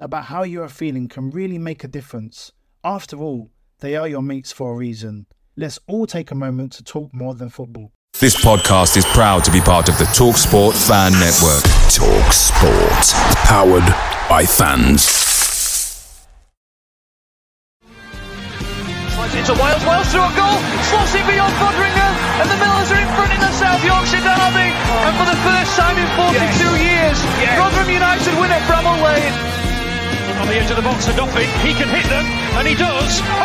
about how you are feeling can really make a difference. After all, they are your mates for a reason. Let's all take a moment to talk more than football. This podcast is proud to be part of the TalkSport Fan Network. TalkSport. Powered by fans. Into Wales through a goal, Slossy beyond Bodringer, and the Millers are in front in the South Yorkshire derby. And for the first time in 42 years, Rotherham United win at Bramall Lane. On the edge of the box to Duffin, he can hit them, and he does. Oh!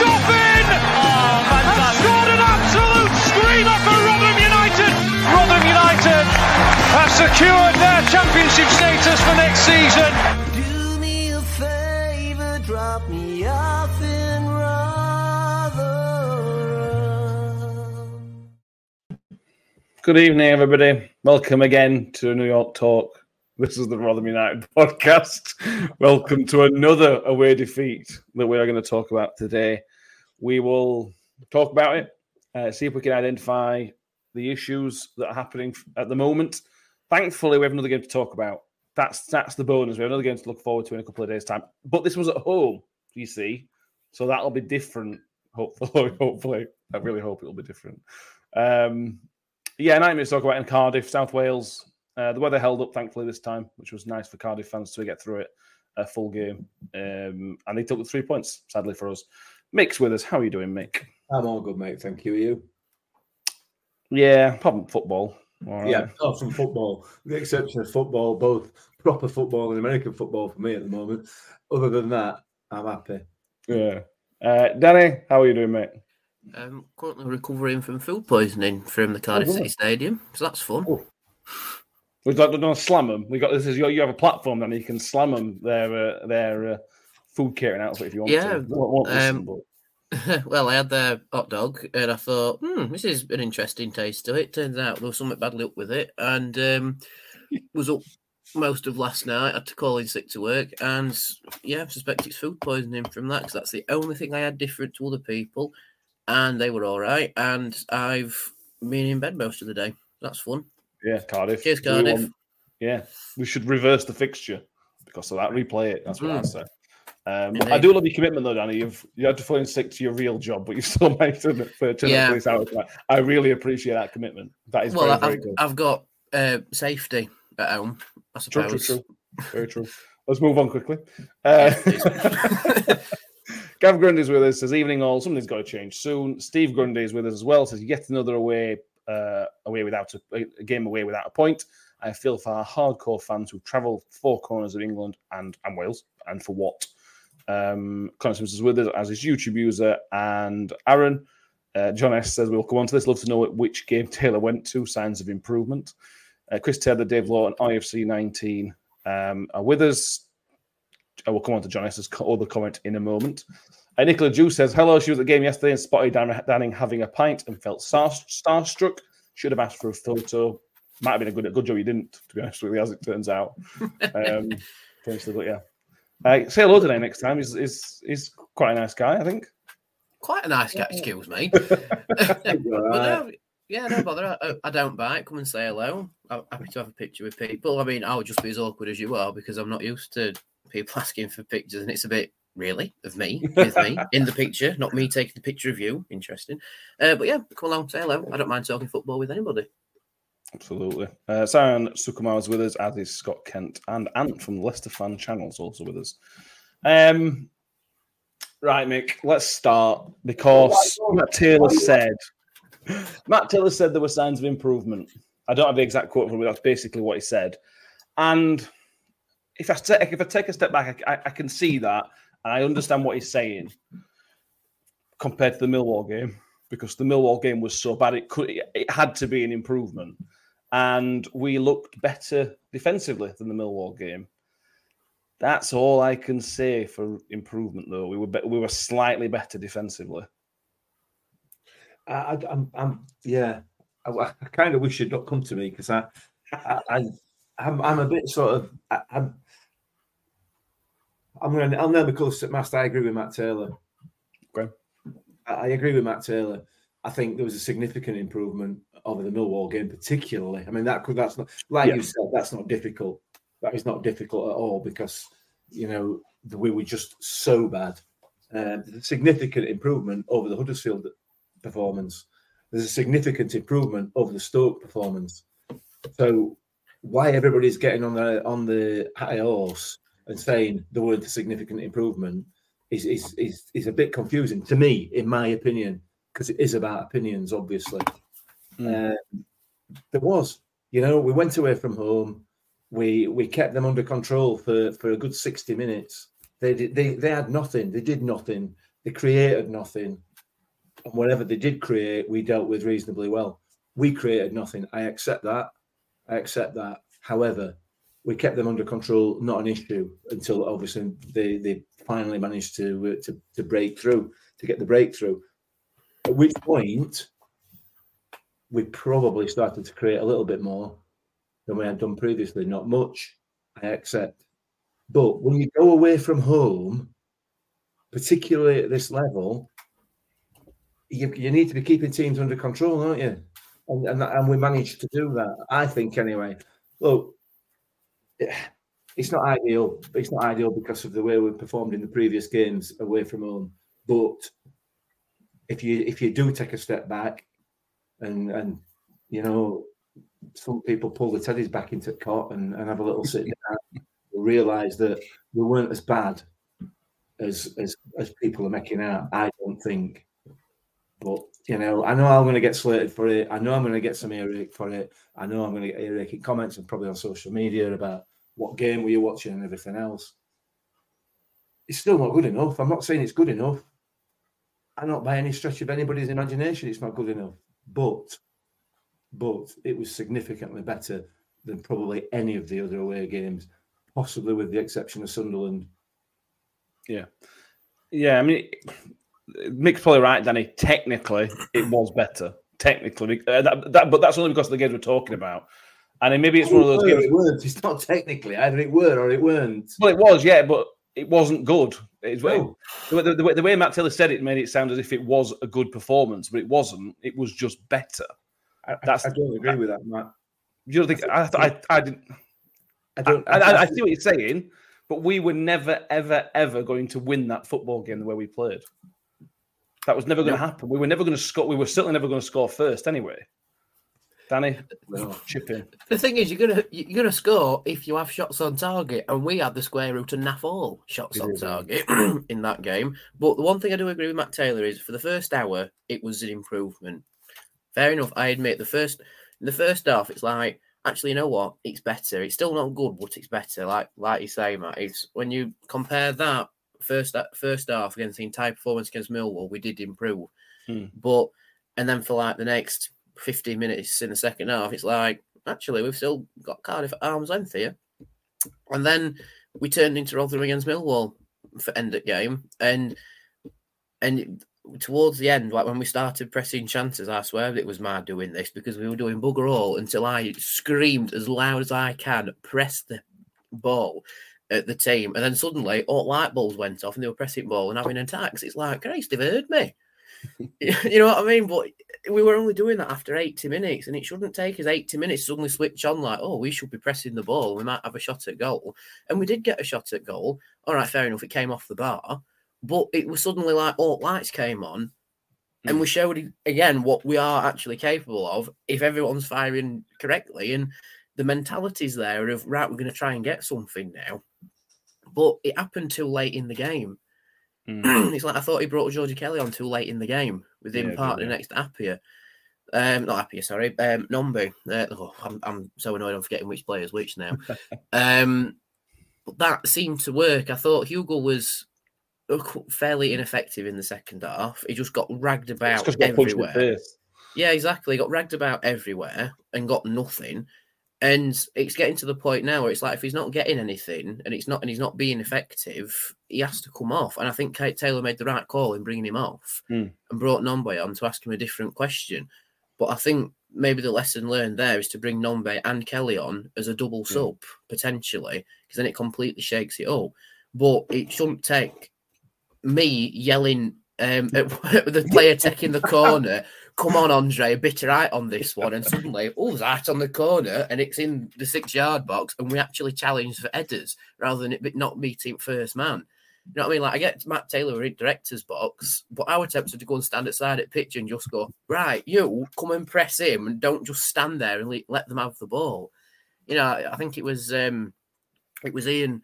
Duffin! Oh, has scored an absolute screamer for Rotherham United! Rotherham United have secured their championship status for next season. Do me a favour, drop me off in Rotherham. Good evening, everybody. Welcome again to New York Talk. This is the Rotherham United podcast. Welcome to another away defeat that we are going to talk about today. We will talk about it, see if we can identify the issues that are happening at the moment. Thankfully, we have another game to talk about. That's the bonus. We have another game to look forward to in a couple of days' time. But this was at home, you see, so that'll be different, hopefully. I really hope it'll be different. 9 minutes to talk about in Cardiff, South Wales. The weather held up, thankfully, this time, which was nice for Cardiff fans to get through it, a full game. And they took the 3 points, sadly for us. Mick's with us. How are you doing, Mick? I'm all good, mate. Thank you. Are you? Yeah, apart from football. Right. Yeah, apart from football. The exception of football, both proper football and American football for me at the moment. Other than that, I'm happy. Yeah. Danny, how are you doing, mate? I'm currently recovering from food poisoning from the Cardiff City Stadium, so that's fun. Oh. We've got to slam them. You have a platform, then you can slam them their food catering outfit if you want to. Well, I had their hot dog, and I thought, this is an interesting taste to it. Turns out there was something badly up with it, and was up most of last night. I had to call in sick to work, and I suspect it's food poisoning from that, because that's the only thing I had different to other people, and they were all right, and I've been in bed most of the day. That's fun. Yeah, Cardiff. Cheers, Cardiff. We should reverse the fixture because of that. Replay it. That's what I said. I do love your commitment, though, Danny. You had to fall in sick to your real job, but you still made it for 2 hours. I really appreciate that commitment. That is very good. I've got safety at home, I suppose. True. Very true. Let's move on quickly. Gav Grundy's with us. Says, evening all. Something's got to change soon. Steve Grundy is with us as well. Says, yet another away without a point. I feel for our hardcore fans who travel four corners of England and Wales, and for what? Connor Simpson's with us as his YouTube user, and Aaron. John S says, we'll come on to this. Love to know which game Taylor went to. Signs of improvement. Chris Taylor, Dave Law, and IFC 19 are with us. I will come on to John S's other comment in a moment. Nicola Jew says, hello, she was at the game yesterday and spotted Danning having a pint and felt starstruck. Should have asked for a photo. Might have been a good job you didn't, to be honest with you, as it turns out. Say hello to him next time. He's quite a nice guy, I think. Quite a nice guy, excuse me. No bother. I don't bite. Come and say hello. I'm happy to have a picture with people. I mean, I'll just be as awkward as you are because I'm not used to people asking for pictures and it's a bit... Really, with me, in the picture, not me taking the picture of you. Interesting. But yeah, come along, say hello. I don't mind talking football with anybody. Absolutely. Saran Sukumar is with us, as is Scott Kent, and Ant from the Leicester Fan Channel is also with us. Right, Mick, let's start, because Matt Taylor said there were signs of improvement. I don't have the exact quote from him, but that's basically what he said. And if I take a step back, I can see that, and I understand what he's saying compared to the Millwall game, because the Millwall game was so bad it had to be an improvement, and we looked better defensively than the Millwall game. That's all I can say for improvement, though. We were slightly better defensively. I kind of wish you'd not come to me, because I'm a bit sort of. I'll never call this at master. I agree with Matt Taylor. Okay. I agree with Matt Taylor. I think there was a significant improvement over the Millwall game, particularly. I mean, that's not, like you said, that's not difficult. That is not difficult at all, because, you know, we were just so bad. Significant improvement over the Huddersfield performance. There's a significant improvement over the Stoke performance. So why everybody's getting on the high horse and saying there weren't a significant improvement is a bit confusing to me, in my opinion, because it is about opinions, obviously. There was, you know, we went away from home. We kept them under control for a good 60 minutes. They had nothing. They did nothing. They created nothing. And whatever they did create, we dealt with reasonably well. We created nothing. I accept that. However, we kept them under control, not an issue, until obviously they finally managed to break through, to get the breakthrough. At which point, we probably started to create a little bit more than we had done previously. Not much, I accept. But when you go away from home, particularly at this level, you need to be keeping teams under control, don't you? And we managed to do that, I think, anyway. Look, it's not ideal. It's not ideal because of the way we performed in the previous games away from home. But if you do take a step back and you know, some people pull the teddies back into the cot and have a little sit down, realise that we weren't as bad as people are making out, I don't think. But, you know, I know I'm going to get slated for it. I know I'm going to get some earache for it. I know I'm going to get earache in comments and probably on social media about what game were you watching and everything else. It's still not good enough. I'm not saying it's good enough. I'm not by any stretch of anybody's imagination it's not good enough. But it was significantly better than probably any of the other away games, possibly with the exception of Sunderland. Yeah. I mean, Mick's probably right, Danny. Technically, it was better. Technically, but that's only because of the games we're talking about. And maybe it's one of those games. It weren't. It's not technically either. It were or it weren't. Well, it was, yeah, but it wasn't good. The way Matt Taylor said it made it sound as if it was a good performance, but it wasn't. It was just better. I don't agree with that, Matt. You don't think? I didn't. I don't. I see what you're saying, but we were never, ever, ever going to win that football game the way we played. That was never going to happen. We were never going to score. We were certainly never going to score first, anyway. Danny, chip in. The thing is, you're gonna score if you have shots on target, and we had the square root of naff all shots on target in that game. But the one thing I do agree with Matt Taylor is, for the first hour, it was an improvement. Fair enough, I admit, in the first half, it's like, actually, you know what? It's better. It's still not good, but it's better. Like you say, Matt, it's when you compare that first half against the entire performance against Millwall, we did improve. But, and then for like the next 15 minutes in the second half, it's like, actually, we've still got Cardiff at arm's length here. And then we turned into Rotherham against Millwall for end of game. And towards the end, like when we started pressing chances, I swear it was my doing this, because we were doing bugger all until I screamed as loud as I can, press the ball at the team. And then suddenly all light bulbs went off and they were pressing ball and having attacks. It's like, Christ, they've heard me. You know what I mean? But we were only doing that after 80 minutes, and it shouldn't take us 80 minutes to suddenly switch on like, oh, we should be pressing the ball. We might have a shot at goal. And we did get a shot at goal. All right, fair enough. It came off the bar. But it was suddenly like all lights came on and we showed again what we are actually capable of if everyone's firing correctly and the mentality's there of, right, we're going to try and get something now. but it happened too late in the game. It's like I thought he brought Georgie Kelly on too late in the game with him partly next to Appiah. Nombe. I'm so annoyed I'm forgetting which player's which now. But that seemed to work. I thought Hugo was fairly ineffective in the second half. He just got ragged about everywhere. Yeah, exactly. He got ragged about everywhere and got nothing. And it's getting to the point now where it's like if he's not getting anything and he's not being effective, he has to come off. And I think Kate Taylor made the right call in bringing him off and brought Nombe on to ask him a different question. But I think maybe the lesson learned there is to bring Nombe and Kelly on as a double sub potentially, because then it completely shakes it up. But it shouldn't take me yelling at the player taking the corner. Come on, Andre, a bit of right on this one. And suddenly, it's right on the corner and it's in the 6-yard box and we actually challenge for headers rather than it not meeting first man. You know what I mean? Like, I get Matt Taylor in director's box, but I was tempted to go and stand aside at pitch and just go, right, you, come and press him and don't just stand there and let them have the ball. You know, I think it was Ian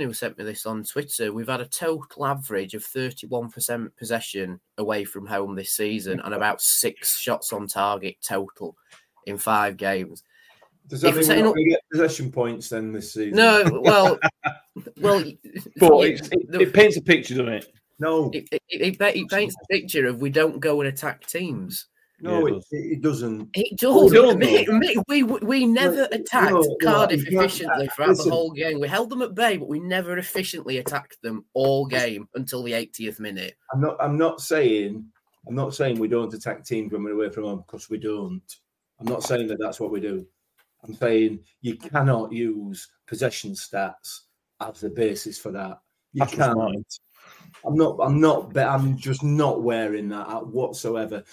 who sent me this on Twitter. We've had a total average of 31% possession away from home this season and about 6 shots on target total in 5 games. Does that mean we're not going to get possession points then this season? No, well. But it paints a picture, doesn't it? No. It paints a picture of we don't go and attack teams. No, it doesn't. It does. We never attacked Cardiff efficiently throughout the whole game. We held them at bay, but we never efficiently attacked them all game until the 80th minute. I'm not saying we don't attack teams when we're away from home, because we don't. I'm not saying that's what we do. I'm saying you cannot use possession stats as the basis for that. You can't. I'm just not wearing that whatsoever.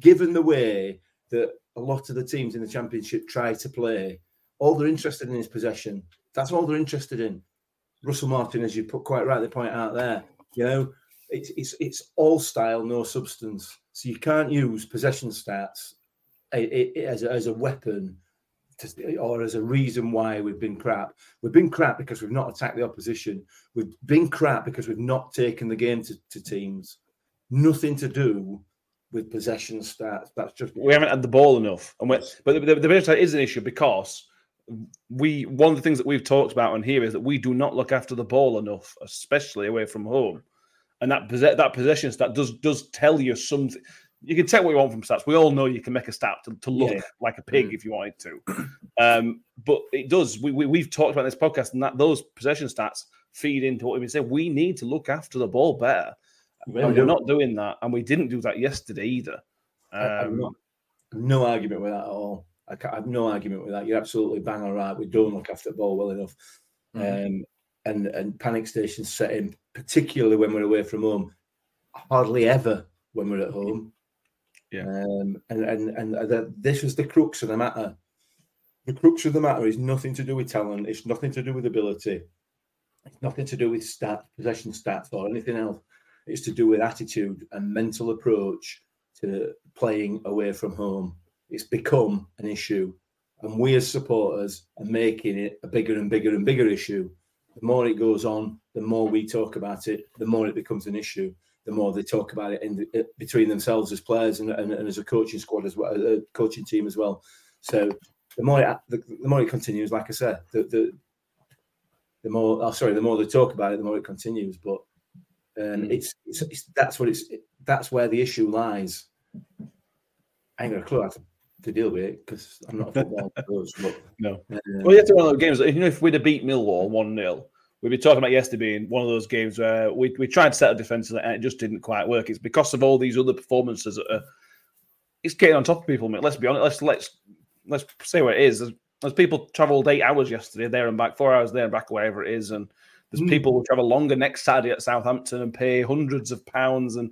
Given the way that a lot of the teams in the Championship try to play, all they're interested in is possession. That's all they're interested in. Russell Martin, as you put quite rightly point out there, you know, it's all style, no substance. So you can't use possession stats as a weapon or as a reason why we've been crap. We've been crap because we've not attacked the opposition. We've been crap because we've not taken the game to teams. Nothing to do with possession stats. That's just... We haven't had the ball enough. But the bench side is an issue because one of the things that we've talked about on here is that we do not look after the ball enough, especially away from home. And that possession stat does tell you something. You can take what you want from stats. We all know you can make a stat to look like a pig if you wanted to. But it does. We've talked about this podcast and that those possession stats feed into what we say. We need to look after the ball better. We're not doing that, and we didn't do that yesterday either. No argument with that at all. I have no argument with that. You're absolutely bang on right. We don't look after the ball well enough. And panic stations set in, particularly when we're away from home. Hardly ever when we're at home. Yeah. This was the crux of the matter. The crux of the matter is nothing to do with talent. It's nothing to do with ability. It's nothing to do with possession stats or anything else. It's to do with attitude and mental approach to playing away from home. It's become an issue. And we as supporters are making it a bigger and bigger and bigger issue. The more it goes on, the more we talk about it, the more it becomes an issue, the more they talk about it between themselves as players and as a coaching squad as well, a coaching team as well. So the more it continues, like I said, the more they talk about it, the more it continues. But that's where the issue lies. I ain't got a clue how to deal with it because I'm not football. No. Well, you have to one of those games. You know, if we'd have beat Millwall 1-0, we'd be talking about yesterday being one of those games where we tried to set up defenses and it just didn't quite work. It's because of all these other performances that it's getting on top of people. Mate. Let's be honest. Let's say what it is. As people travelled 8 hours yesterday, there and back, 4 hours there and back, wherever it is, and. There's people who travel longer next Saturday at Southampton and pay hundreds of pounds. And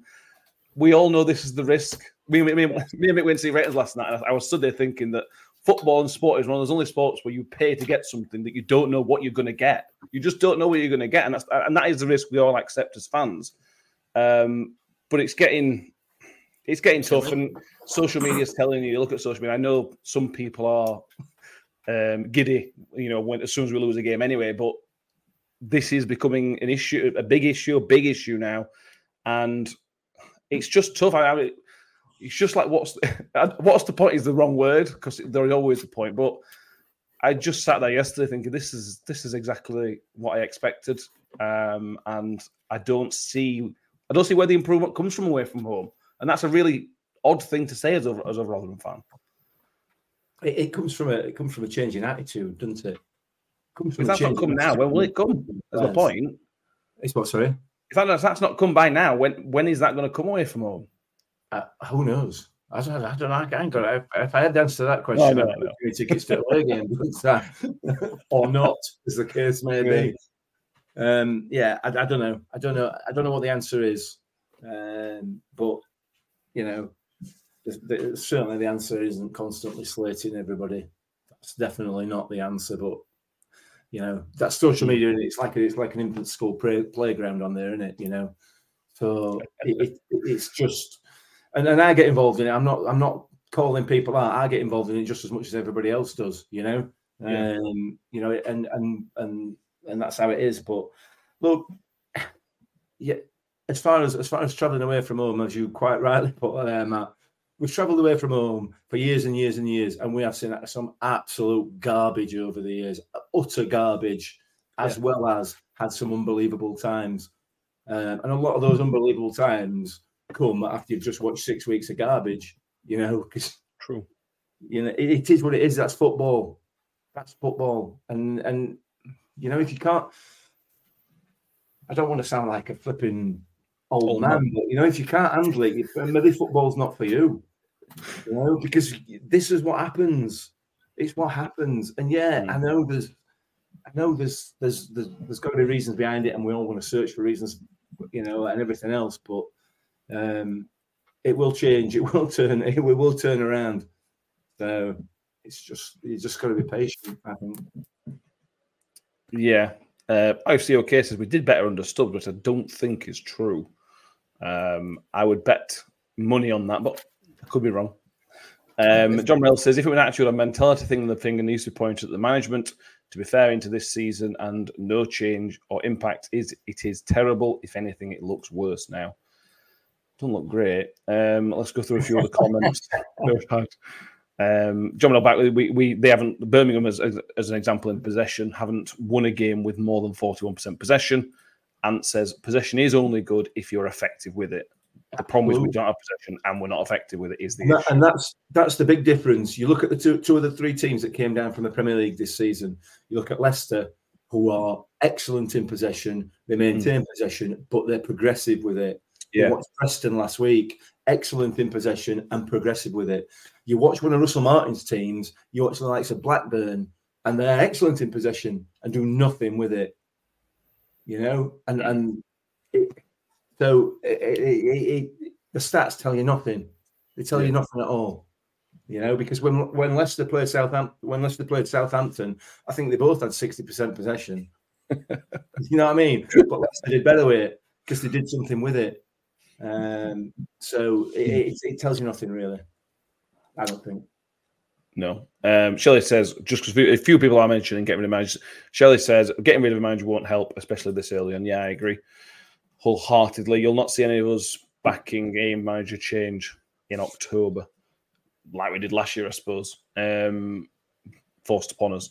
we all know this is the risk. Me and Mick went to see Ratings last night. And I was stood there thinking that football and sport is one of those only sports where you pay to get something that you don't know what you're going to get. You just don't know what you're going to get. And that is the risk we all accept as fans. But it's getting tough. And social media is telling you, look at social media. I know some people are giddy, you know, as soon as we lose a game anyway. But this is becoming an issue, a big issue now, and it's just tough. It's just like what's the point is the wrong word, because there is always the point. But I just sat there yesterday thinking this is exactly what I expected, and I don't see where the improvement comes from away from home, and that's a really odd thing to say as a Rotherham fan. It comes from a change in attitude, doesn't it? If that's not come now, when will it come? That's my point. It's what, sorry? If that's not come by now, when is that going to come away from home? Who knows? I don't know. If I had to answer that question, I'd have free tickets to a game, or not, as the case may be. I don't know what the answer is. But you know, certainly the answer isn't constantly slating everybody. That's definitely not the answer. But you know, that social media, it's like an infant school playground on there, isn't it? You know, so it's just, and I get involved in it. I'm not calling people out. I get involved in it just as much as everybody else does. You know, yeah. You know, and that's how it is. But look, yeah, as far as travelling away from home, as you quite rightly put there, Matt, we've travelled away from home for years and years and years, and we have seen some absolute garbage over the years, utter garbage, as well as had some unbelievable times. And a lot of those unbelievable times come after you've just watched 6 weeks of garbage, you know, because true, you know, it is what it is. That's football. That's football. And you know, if you can't, I don't want to sound like a flipping old man, but you know, if you can't handle it, maybe football's not for you. You know, because this is what happens. It's what happens. And yeah, I know there's got to be reasons behind it, and we all want to search for reasons, you know, and everything else. But it will change. It will turn around. So it's just, you just got to be patient, I think. Yeah. IFCO cases, we did better understood, but I don't think is true. I would bet money on that, but I could be wrong. John Rail says, if it were an attitude and mentality thing, the finger needs to be pointed at the management. To be fair, into this season and no change or impact, it is terrible. If anything, it looks worse now. Don't look great. Let's go through a few other comments. John Rail back, they haven't, Birmingham as an example in possession, haven't won a game with more than 41% possession. Ant says, possession is only good if you're effective with it. The problem is we don't have possession and we're not effective with it. Is the issue. And that's the big difference. You look at the two of the three teams that came down from the Premier League this season. You look at Leicester, who are excellent in possession. They maintain possession, but they're progressive with it. Yeah. You watched Preston last week, excellent in possession and progressive with it. You watch one of Russell Martin's teams. You watch the likes of Blackburn, and they're excellent in possession and do nothing with it. You know, and. So the stats tell you nothing. They tell you nothing at all, you know. Because when Leicester played Southampton, I think they both had 60% possession. You know what I mean? But Leicester did better with it because they did something with it. So it tells you nothing really. I don't think. No. Shelley says, just because a few people are mentioning getting rid of manager. Shelley says getting rid of a manager won't help, especially this early on. Yeah, I agree. Wholeheartedly, you'll not see any of us backing a manager change in October, like we did last year, I suppose. Forced upon us.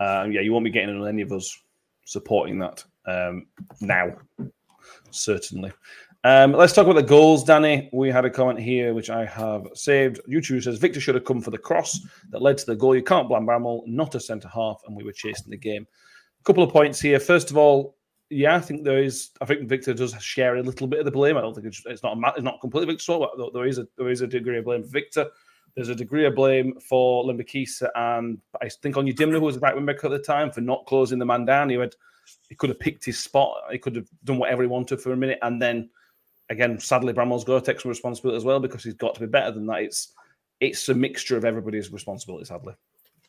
You won't be getting any of us supporting that now, certainly. Let's talk about the goals, Danny. We had a comment here, which I have saved. YouTube says, Victor should have come for the cross that led to the goal. You can't blame Bramall, not a centre-half, and we were chasing the game. A couple of points here. First of all, yeah, I think Victor does share a little bit of the blame. I don't think it's not completely Victor's fault, but there is a degree of blame for Victor. There's a degree of blame for Lembikisa, and I think Onyedimna, who was the right wing back at the time, for not closing the man down. He could have picked his spot. He could have done whatever he wanted for a minute. And then, again, sadly, Bramall's got to take some responsibility as well, because he's got to be better than that. It's a mixture of everybody's responsibility, sadly.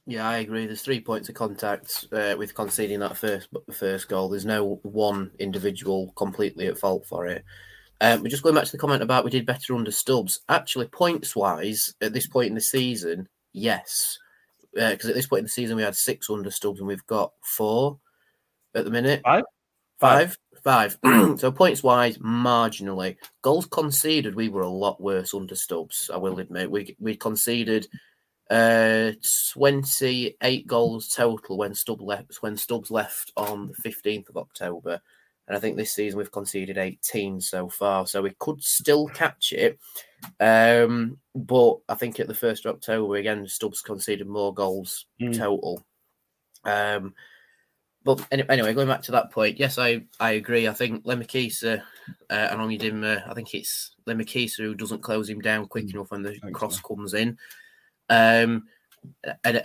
Yeah, I agree. There's 3 points of contact with conceding that first goal. There's no one individual completely at fault for it. We're just going back to the comment about we did better under Stubbs. Actually, points-wise, at this point in the season, yes. Because at this point in the season, we had 6 under Stubbs and we've got 4 at the minute. Five? Five. So points-wise, marginally. Goals conceded, we were a lot worse under Stubbs, I will admit. We conceded 28 goals total when Stubbs left on the 15th of October. And I think this season we've conceded 18 so far. So we could still catch it. But I think at the 1st of October, again, Stubbs conceded more goals total. But anyway, going back to that point, yes, I agree. I think Lembikisa, and on him, I think it's Lembikisa who doesn't close him down quick enough when the cross comes in. And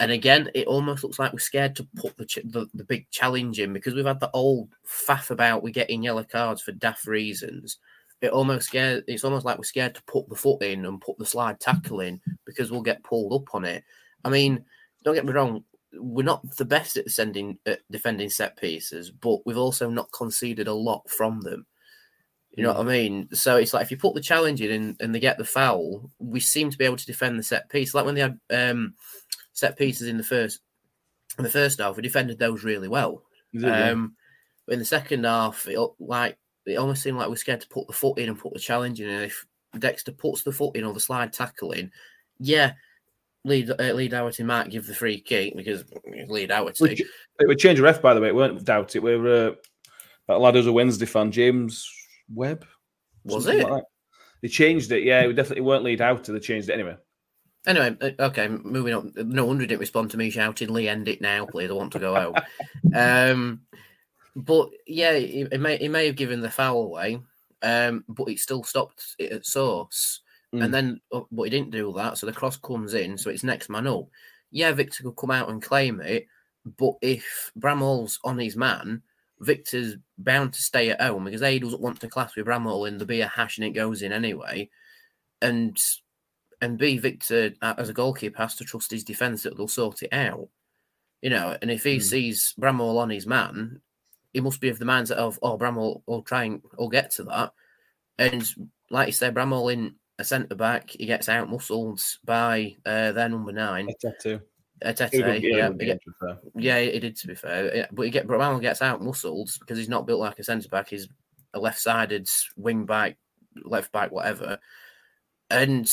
again, it almost looks like we're scared to put the big challenge in because we've had the old faff about we're getting yellow cards for daft reasons. It's almost like we're scared to put the foot in and put the slide tackle in because we'll get pulled up on it. I mean, don't get me wrong, we're not the best at defending set pieces, but we've also not conceded a lot from them. You know what I mean? So it's like if you put the challenge in and they get the foul, we seem to be able to defend the set piece. Like when they had set pieces in the first half, we defended those really well. But in the second half, it almost seemed like we're scared to put the foot in and put the challenge in. And if Dexter puts the foot in or the slide tackle in, Lee Doherty might give the free kick because Lee Doherty. It would change ref, by the way. It weren't Doherty. We were that lad who's a Wednesday fan, James Webb. Was it? Like they changed it. Yeah, it definitely weren't Lee Doherty. They changed it anyway. Anyway, okay, moving on. No wonder he didn't respond to me shouting, Lee, end it now, please. I want to go home. But yeah, he may have given the foul away, but it still stopped it at source. And then, but he didn't do that, so the cross comes in, so it's next man up. Yeah, Victor could come out and claim it, but if Bramall's on his man, Victor's bound to stay at home because A, he doesn't want to clash with Bramall and there'll be a hash and it goes in anyway. And B, Victor, as a goalkeeper, has to trust his defence that they'll sort it out. You know, and if he sees Bramall on his man, he must be of the mindset of, Bramall will try and will get to that. And like you said, Bramall in a centre-back, he gets out-muscled by their number 9. Atete. He did, to be fair. But Bramall gets out-muscled because he's not built like a centre-back. He's a left-sided wing-back, left-back, whatever. And,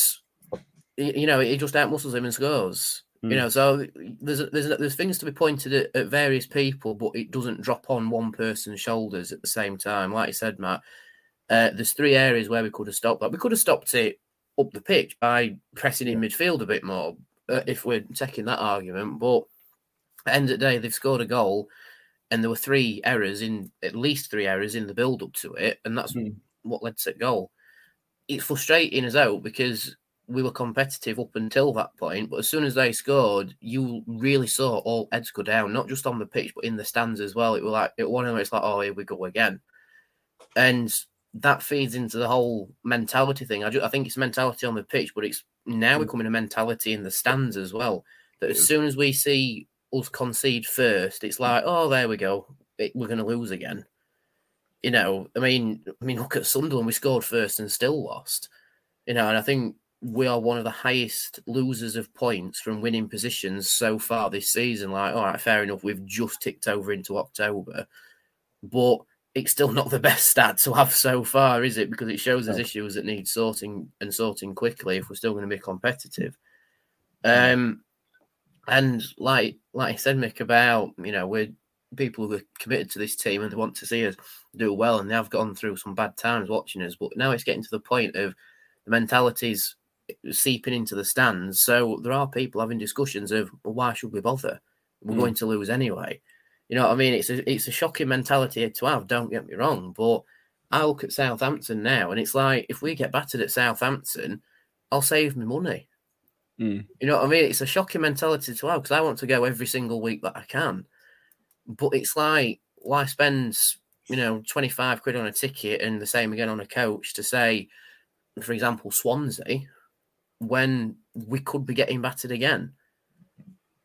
you know, he just out-muscles him and scores. You know, so there's things to be pointed at various people, but it doesn't drop on one person's shoulders at the same time. Like you said, Matt, there's three areas where we could have stopped that. We could have stopped it up the pitch by pressing in midfield a bit more, if we're taking that argument. But at the end of the day, they've scored a goal, and there were at least three errors in the build-up to it, and that's what led to the goal. It's frustrating as hell because we were competitive up until that point, but as soon as they scored, you really saw all heads go down, not just on the pitch, but in the stands as well. It was like, at one of them, it's like, oh, here we go again. And that feeds into the whole mentality thing. I think it's mentality on the pitch, but it's now becoming a mentality in the stands as well. That as soon as we see us concede first, it's like, oh, there we go. We're going to lose again. You know, I mean, look at Sunderland. We scored first and still lost. You know, and I think we are one of the highest losers of points from winning positions so far this season. Like, all right, fair enough. We've just ticked over into October. But it's still not the best stat to have so far, is it? Because it shows there's issues that need sorting and sorting quickly if we're still going to be competitive. And like I said, Mick, about, you know, we're people who are committed to this team and they want to see us do well, and they've gone through some bad times watching us. But now it's getting to the point of the mentality's seeping into the stands. So there are people having discussions of, well, why should we bother? We're going to lose anyway. You know what I mean? It's a shocking mentality to have, don't get me wrong, but I look at Southampton now and it's like, if we get battered at Southampton, I'll save my money. You know what I mean? It's a shocking mentality to have because I want to go every single week that I can. But it's like, why spend, you know, 25 quid on a ticket and the same again on a coach to say, for example, Swansea, when we could be getting battered again?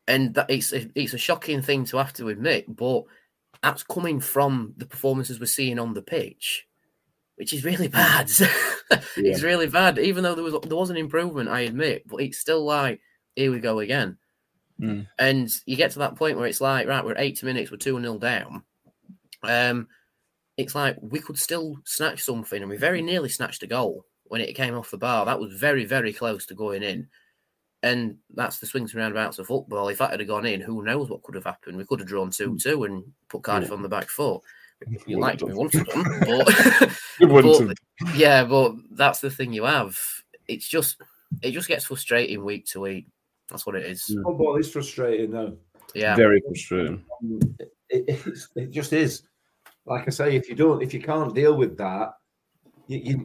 And that it's a shocking thing to have to admit, but that's coming from the performances we're seeing on the pitch, which is really bad. It's really bad, even though there was an improvement, I admit, but it's still like, here we go again. And you get to that point where it's like, right, we're 80 minutes, we're 2-0 down. it's like we could still snatch something, and we very nearly snatched a goal when it came off the bar. That was very, very close to going in. And that's the swings and roundabouts of football. If that had gone in, who knows what could have happened? We could have drawn 2-2 and put Cardiff on the back foot. You like to be wanted on, but yeah, but that's the thing you have. It's just it gets frustrating week to week. That's what it is. Football is frustrating, though. Yeah, very frustrating. It just is. Like I say, if you can't deal with that, you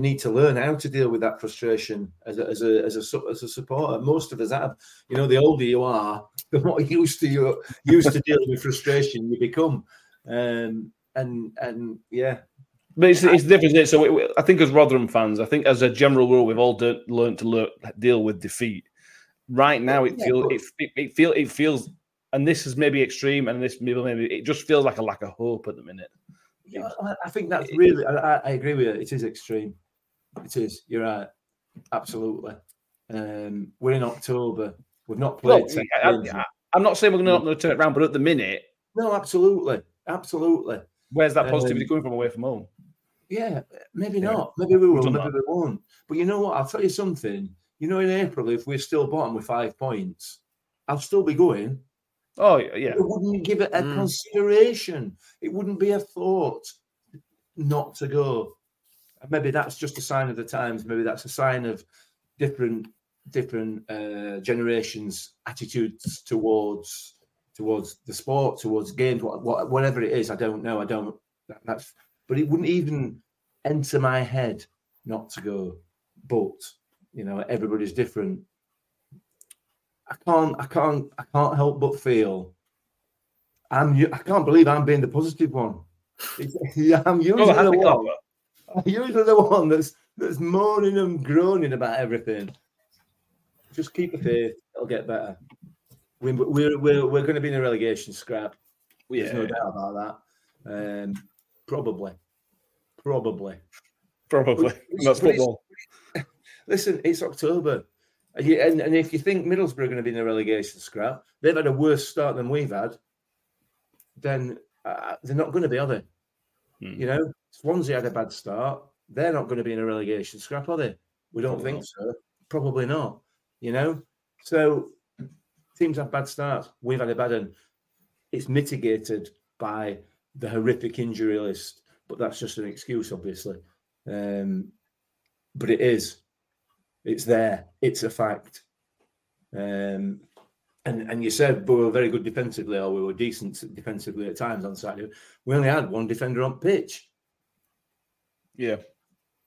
need to learn how to deal with that frustration as a supporter. Most of us have, you know, the older you are, the more used to dealing with frustration you become. Yeah, but it's different, isn't it? So I think as Rotherham fans, I think as a general rule, we've all learned to deal with defeat. Right now, it feels, and this is maybe extreme, and this maybe it just feels like a lack of hope at the minute. Yeah, I think that's really. I agree with you. It is extreme. It is. You're right. Absolutely. We're in October. We've not played. I'm not saying we're going to turn it around, but at the minute, no, absolutely. Absolutely. Where's that positivity going from away from home? Yeah, maybe not. Maybe we will, maybe we won't. But you know what? I'll tell you something. You know, in April, if we're still bottom with 5 points, I'll still be going. Oh, yeah. It wouldn't give it a consideration. It wouldn't be a thought not to go. And maybe that's just a sign of the times. Maybe that's a sign of different generations' attitudes towards the sport, towards games, whatever it is, I don't know. But it wouldn't even enter my head not to go. But you know, everybody's different. I can't help but feel. I can't believe I'm being the positive one. I'm usually the one that's moaning and groaning about everything. Just keep the faith; it'll get better. We're going to be in a relegation scrap. There's no doubt about that. Probably. That's football. Listen, it's October, and if you think Middlesbrough are going to be in a relegation scrap, they've had a worse start than we've had. Then they're not going to be, are they? You know, Swansea had a bad start. They're not going to be in a relegation scrap, are they? We don't think so. Probably not. You know, so. Teams have bad starts. We've had a bad one. It's mitigated by the horrific injury list, but that's just an excuse, obviously. But it is. It's there. It's a fact. And you said, but we were very good defensively, or we were decent defensively at times on Saturday. We only had one defender on pitch. Yeah.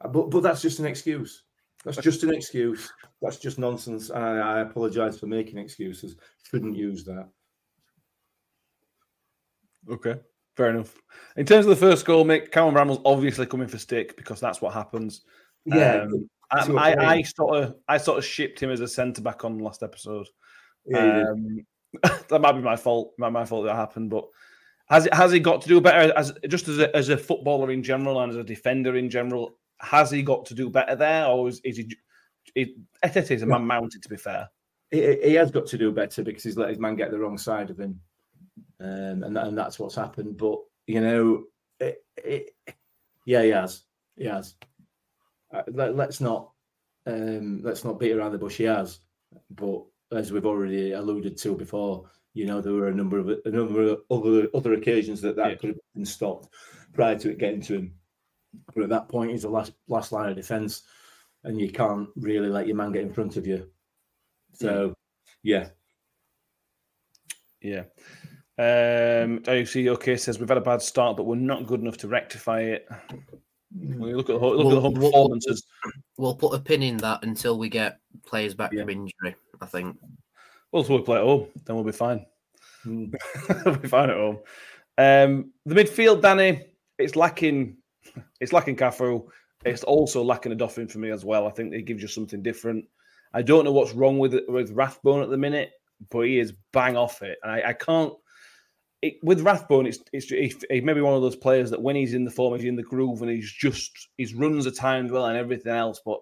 But that's just an excuse. That's just an excuse. That's just nonsense. I apologise for making excuses. Shouldn't use that. Okay, fair enough. In terms of the first goal, Mick, Cameron Bramall's obviously coming for stick because that's what happens. Yeah, I sort of shipped him as a centre back on the last episode. Yeah, that might be my fault. My fault that happened, but. Has he got to do better as a footballer in general and as a defender in general? Has he got to do better there, or is he a man mounted? To be fair, he has got to do better because he's let his man get the wrong side of him, and that's what's happened. But you know, he has. Let's not beat around the bush. He has, but as we've already alluded to before. You know, there were a number of other occasions that could have been stopped prior to it getting to him. But at that point, he's the last line of defence, and you can't really let your man get in front of you. So, yeah. IFC OK says we've had a bad start, but we're not good enough to rectify it. When you look at the whole performances. We'll put a pin in that until we get players back from injury, I think. Well, so we'll play at home, then we'll be fine. We'll be fine at home. The midfield, Danny, it's lacking Cafu. It's also lacking a Duffin for me as well. I think it gives you something different. I don't know what's wrong with Rathbone at the minute, but he is bang off it. And I can't. With Rathbone, he may be one of those players that when he's in the form, he's in the groove, and his runs are timed well and everything else. But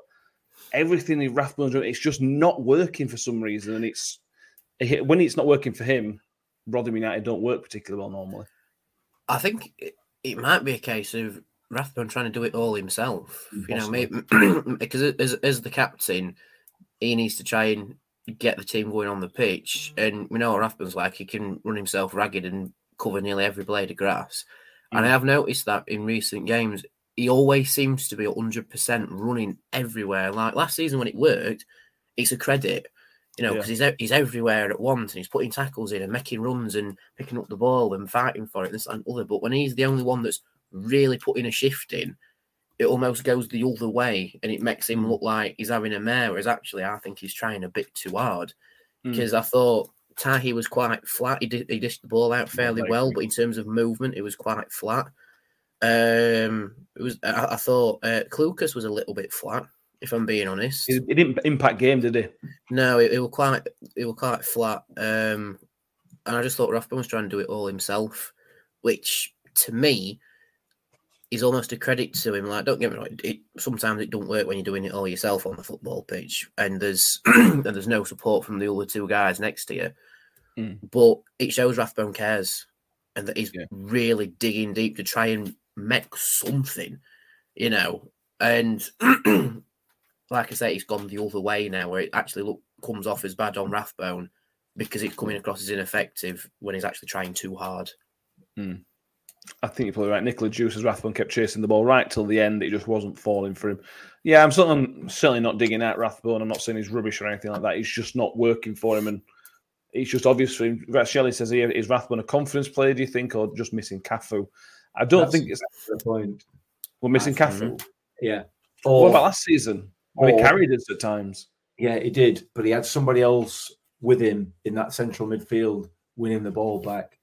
everything that Rathbone's doing, it's just not working for some reason, and it's. When it's not working for him, Rotherham United don't work particularly well normally. I think it might be a case of Rathbone trying to do it all himself. Impossible. You know, maybe because as the captain, he needs to try and get the team going on the pitch. And we know what Rathbone's like, he can run himself ragged and cover nearly every blade of grass. And I have noticed that in recent games, he always seems to be 100% running everywhere. Like last season when it worked, it's a credit, you know, because he's everywhere at once and he's putting tackles in and making runs and picking up the ball and fighting for it, this and other. But when he's the only one that's really putting a shift in, it almost goes the other way and it makes him look like he's having a mare, whereas actually I think he's trying a bit too hard because I thought Tahi was quite flat. He dished the ball out fairly well, but in terms of movement, it was quite flat. I thought Clucas was a little bit flat, if I'm being honest. He didn't impact game, did he? No, it was quite flat. And I just thought Rathbone was trying to do it all himself, which to me is almost a credit to him. Like, don't get me wrong, sometimes it don't work when you're doing it all yourself on the football pitch, and there's no support from the other two guys next to you. But it shows Rathbone cares and that he's really digging deep to try and make something, you know. And like I say, it's gone the other way now, where it actually comes off as bad on Rathbone because it's coming across as ineffective when he's actually trying too hard. I think you're probably right. Nicola Juice, as Rathbone kept chasing the ball right till the end, it just wasn't falling for him. Yeah, I'm certainly not digging out Rathbone. I'm not saying he's rubbish or anything like that. It's just not working for him, and it's just obvious for him. Shelley says here, is Rathbone a confidence player, do you think, or just missing Cafu? I don't think it's the point. We're missing Cafu. Yeah. Or, what about last season? Or, he carried us at times. Yeah, he did, but he had somebody else with him in that central midfield winning the ball back.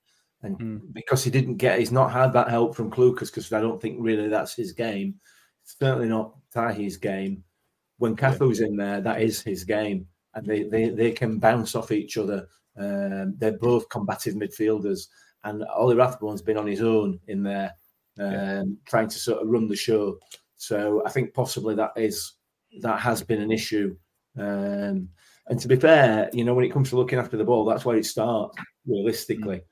And because he's not had that help from Clucas, because I don't think really that's his game. It's certainly not Tahi's game. When Cafu's in there, that is his game. And they can bounce off each other. They're both combative midfielders. And Ollie Rathbone's been on his own in there, trying to sort of run the show. So I think possibly that has been an issue. And to be fair, you know, when it comes to looking after the ball, that's where it starts, realistically.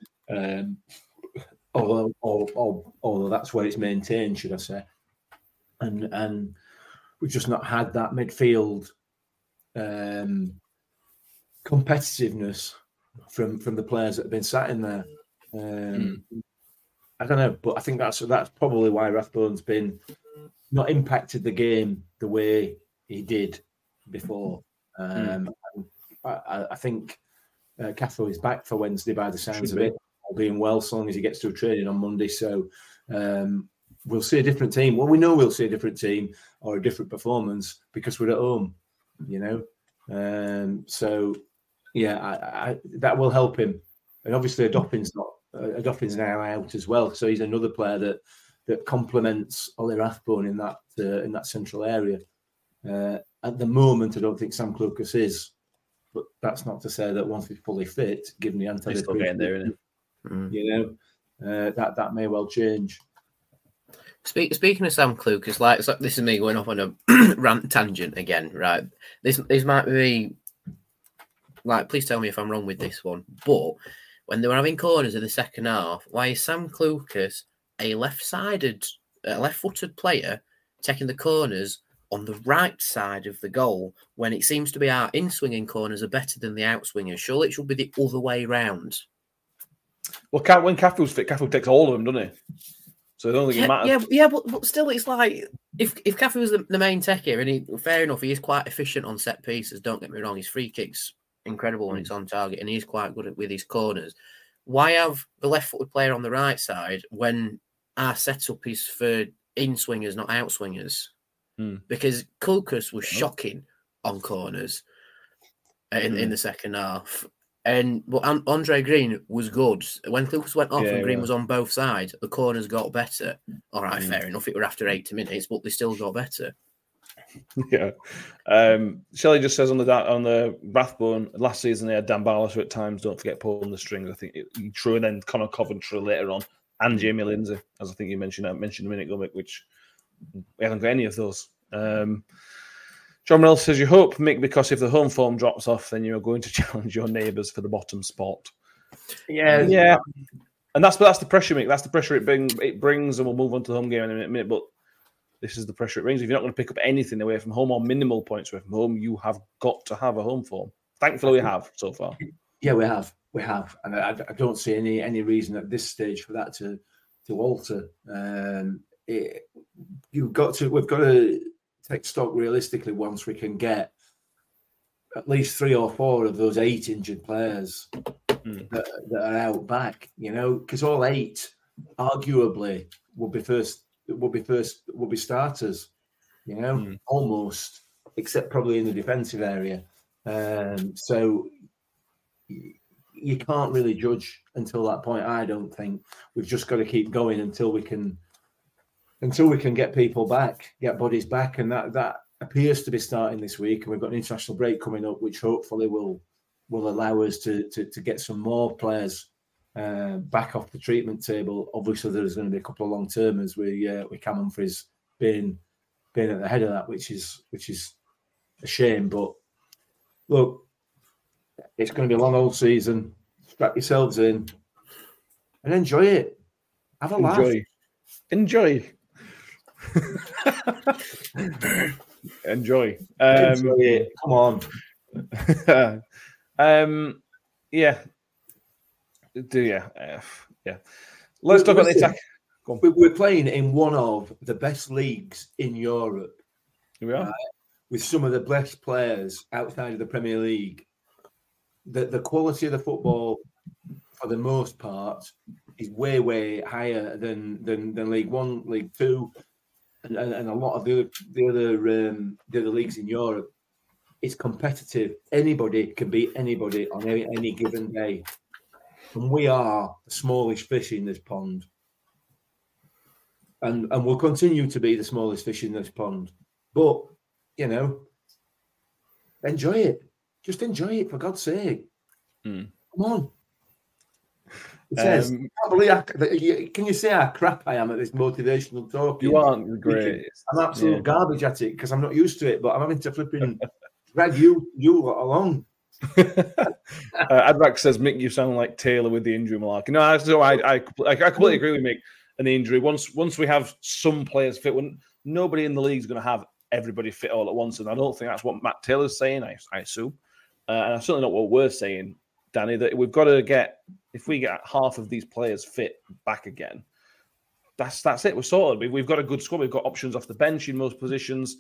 Although that's where it's maintained, should I say? And we've just not had that midfield competitiveness from the players that have been sat in there. I don't know, but I think that's probably why Rathbone's been not impacted the game the way he did before. I think Cafu is back for Wednesday by the sounds of it. Being well, so long as he gets to training on Monday, so we'll see a different team. Well, we know we'll see a different team or a different performance because we're at home, you know. So yeah, I that will help him. And obviously, Duffin's now out as well, so he's another player that complements Ollie Rathbone in that central area. At the moment, I don't think Sam Clucas is, but that's not to say that once he's fully fit, given the anti, he's still getting there, isn't it? You know, that may well change. Speaking of Sam Clucas, like this is me going off on a rant tangent again, right? This might be like, please tell me if I'm wrong with this one, but when they were having corners in the second half, why is Sam Clucas a left-footed player taking the corners on the right side of the goal when it seems to be our in-swinging corners are better than the out-swingers? Surely it should be the other way round. Well, when Cafu's fit, Cafu takes all of them, doesn't he? So I don't think it matters. Yeah, but still, it's like if Cafu was the main tech here, and fair enough, he is quite efficient on set pieces. Don't get me wrong, his free kick's incredible when it's on target, and he's quite good with his corners. Why have the left-footed player on the right side when our setup is for in-swingers, not out-swingers? Because Clucas was shocking on corners in the second half. But Andre Green was good. When Clucas went off and Green was on both sides, the corners got better. All right, fair enough. It were after 80 minutes, but they still got better. Yeah. Shelley just says on the Rathbone, last season they had Dan Barlas at times, don't forget pulling the strings. I think it true. And then Connor Coventry later on, and Jamie Lindsay, as I think you mentioned, I mentioned a minute ago, which we haven't got any of those. John Morell says, you hope, Mick, because if the home form drops off, then you're going to challenge your neighbours for the bottom spot. Yeah. And that's the pressure, Mick. That's the pressure it brings, and we'll move on to the home game in a minute. But this is the pressure it brings. If you're not going to pick up anything away from home or minimal points away from home, you have got to have a home form. Thankfully, we have so far. Yeah, we have. We have. And I don't see any reason at this stage for that to alter. We've got to take stock realistically once we can get at least 3 or 4 of those 8 injured players that are out back, you know, because all 8 arguably will be starters, you know, almost, except probably in the defensive area. So you can't really judge until that point. I don't think. We've just got to keep going until we can get people back, get bodies back, and that appears to be starting this week. And we've got an international break coming up, which hopefully will allow us to get some more players back off the treatment table. Obviously, there's going to be a couple of long-termers with Cam Humphries being at the head of that, which is a shame. But look, it's going to be a long old season. Strap yourselves in and enjoy it. Have a laugh. Enjoy. Enjoy it. Come on. Let's talk about the attack. Go on. We're playing in one of the best leagues in Europe. Here we are. With some of the best players outside of the Premier League. The quality of the football, for the most part, is way, way higher than League One, League Two, and a lot of the other leagues in Europe. It's competitive. Anybody can beat anybody on any given day, and we are the smallest fish in this pond, and we'll continue to be the smallest fish in this pond. But you know, enjoy it. Just enjoy it, for God's sake. Come on. It says, can you see how crap I am at this motivational talk? You aren't great. I'm absolute garbage at it because I'm not used to it, but I'm having to flipping drag you lot along. Adrak says, Mick, you sound like Taylor with the injury malarkey. No, I completely agree with Mick and the injury. Once we have some players fit, nobody in the league is going to have everybody fit all at once, and I don't think that's what Matt Taylor's saying, I assume. And that's certainly not what we're saying, Danny, that we've got to get, if we get half of these players fit back again, that's it. We're sorted. We've got a good squad. We've got options off the bench in most positions.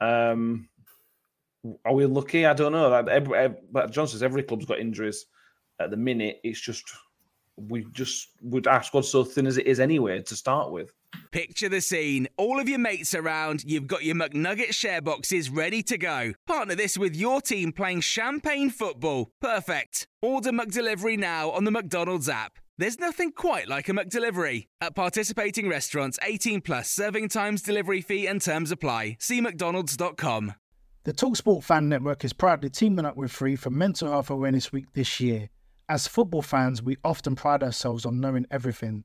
Are we lucky? I don't know. But John says every club's got injuries at the minute. It's just... our squad's so thin as it is anyway to start with. Picture the scene. All of your mates around, you've got your McNugget share boxes ready to go. Partner this with your team playing champagne football. Perfect. Order McDelivery now on the McDonald's app. There's nothing quite like a McDelivery. At participating restaurants, 18 plus serving times, delivery fee and terms apply. See mcdonalds.com. The TalkSport Fan Network is proudly teaming up with Free for Mental Health Awareness Week this year. As football fans, we often pride ourselves on knowing everything,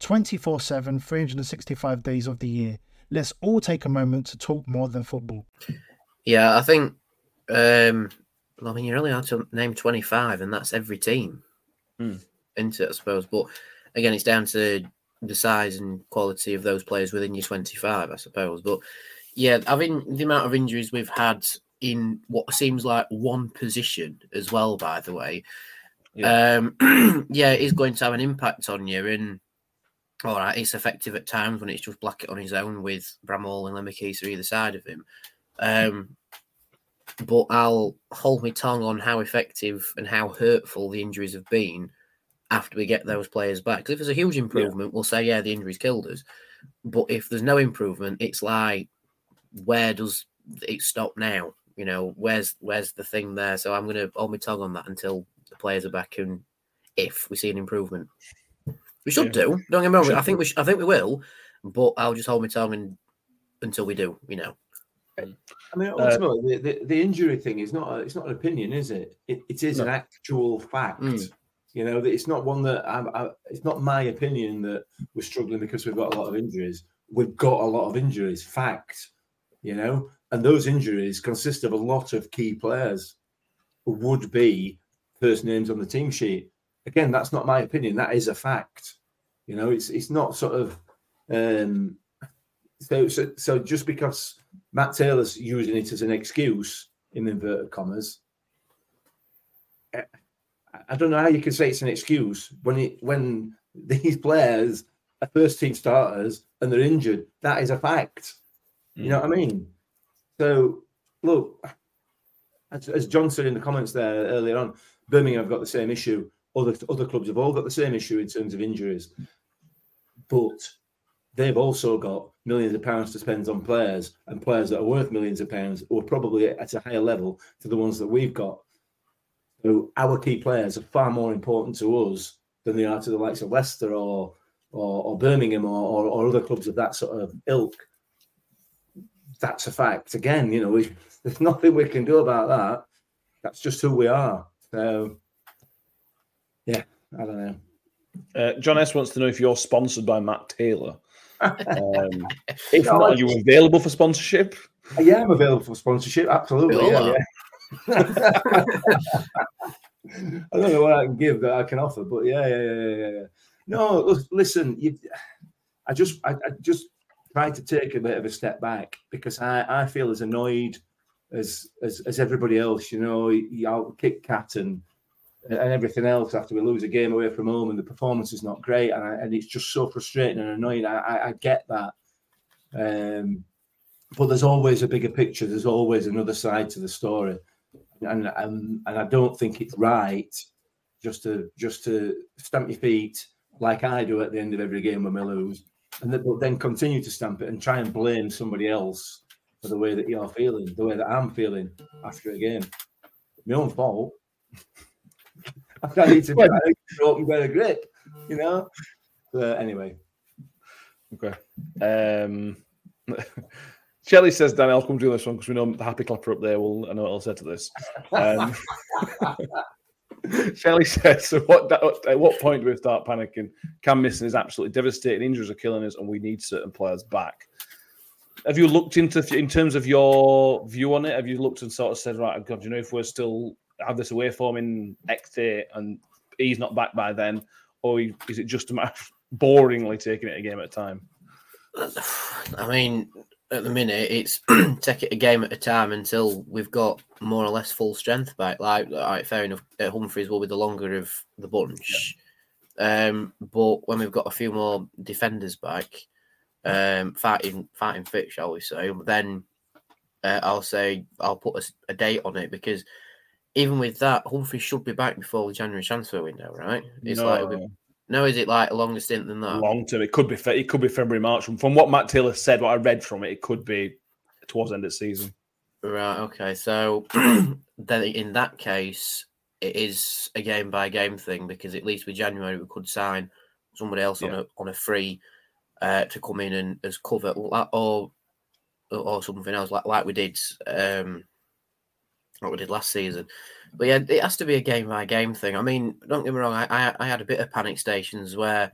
24/7, 365 days of the year. Let's all take a moment to talk more than football. Yeah, I think, you're only allowed to name 25, and that's every team into it, I suppose. But again, it's down to the size and quality of those players within your 25, I suppose. But yeah, having the amount of injuries we've had in what seems like one position as well, by the way. Yeah. It is going to have an impact on you. And all right, it's effective at times when it's just Blackett on his own with Bramall and Lembikisa either side of him. But I'll hold my tongue on how effective and how hurtful the injuries have been after we get those players back. Because if there's a huge improvement, we'll say, yeah, the injuries killed us. But if there's no improvement, it's like, where does it stop now? You know, where's the thing there? So I'm going to hold my tongue on that until the players are back, and if we see an improvement, we should do. Don't get me wrong. I think we will. but I'll just hold my tongue until we do, you know. I mean, ultimately, the injury thing is it's not an opinion, is it? It is an actual fact. You know, that it's not one that it's not my opinion that we're struggling because we've got a lot of injuries. We've got a lot of injuries, fact, you know, and those injuries consist of a lot of key players who would be first names on the team sheet. Again, that's not my opinion. That is a fact. You know, it's not sort of so just because Matt Taylor's using it as an excuse in inverted commas. I don't know how you can say it's an excuse when these players are first team starters and they're injured. That is a fact. You know what I mean? So look, as John said in the comments there earlier on, Birmingham have got the same issue. Other clubs have all got the same issue in terms of injuries, but they've also got millions of pounds to spend on players, and players that are worth millions of pounds or probably at a higher level to the ones that we've got. So our key players are far more important to us than they are to the likes of Leicester or Birmingham or other clubs of that sort of ilk. That's a fact. Again, you know, there's nothing we can do about that. That's just who we are. So, yeah, I don't know. John S. wants to know if you're sponsored by Matt Taylor. If not, are you available for sponsorship? Yeah, I'm available for sponsorship. Absolutely. I don't know what I can give that I can offer, but yeah. No, listen. I just try to take a bit of a step back because I feel as annoyed as everybody else. You know, I'll kick cat and everything else after we lose a game away from home and the performance is not great and it's just so frustrating and annoying. I get that, but there's always a bigger picture. There's always another side to the story. And I don't think it's right just to stamp your feet like I do at the end of every game when we lose, and then continue to stamp it and try and blame somebody else for the way that you're feeling, the way that I'm feeling after a game. My own fault. I need to be open better grip, you know. But anyway, okay. Shelley says, Dan, I'll come do this one because we know the happy clapper up there will, I know what I'll say to this. Shelley says, so at what point do we start panicking? Cam missing is absolutely devastating. Injuries are killing us and we need certain players back. Have you looked into, in terms of your view on it, have you looked and sort of said, right, God, you know, if we're still have this away form in X day and he's not back by then, or is it just a matter of boringly taking it a game at a time? I mean, at the minute, it's take it a game at a time until we've got more or less full strength back. Like, all right, fair enough. Humphreys will be the longer of the bunch. Yeah. But when we've got a few more defenders back, fighting fit, shall we say, then I'll put a date on it because even with that, Humphreys should be back before the January transfer window, right? It's is it like a longer stint than that? Long term, it could be February, March. From what Matt Taylor said, what I read from it, it could be towards the end of the season. Right. Okay. So then, in that case, it is a game by game thing because at least with January we could sign somebody else on a free to come in and as cover or something else like we did last season. But yeah, it has to be a game by game thing. I mean, don't get me wrong. I had a bit of panic stations where,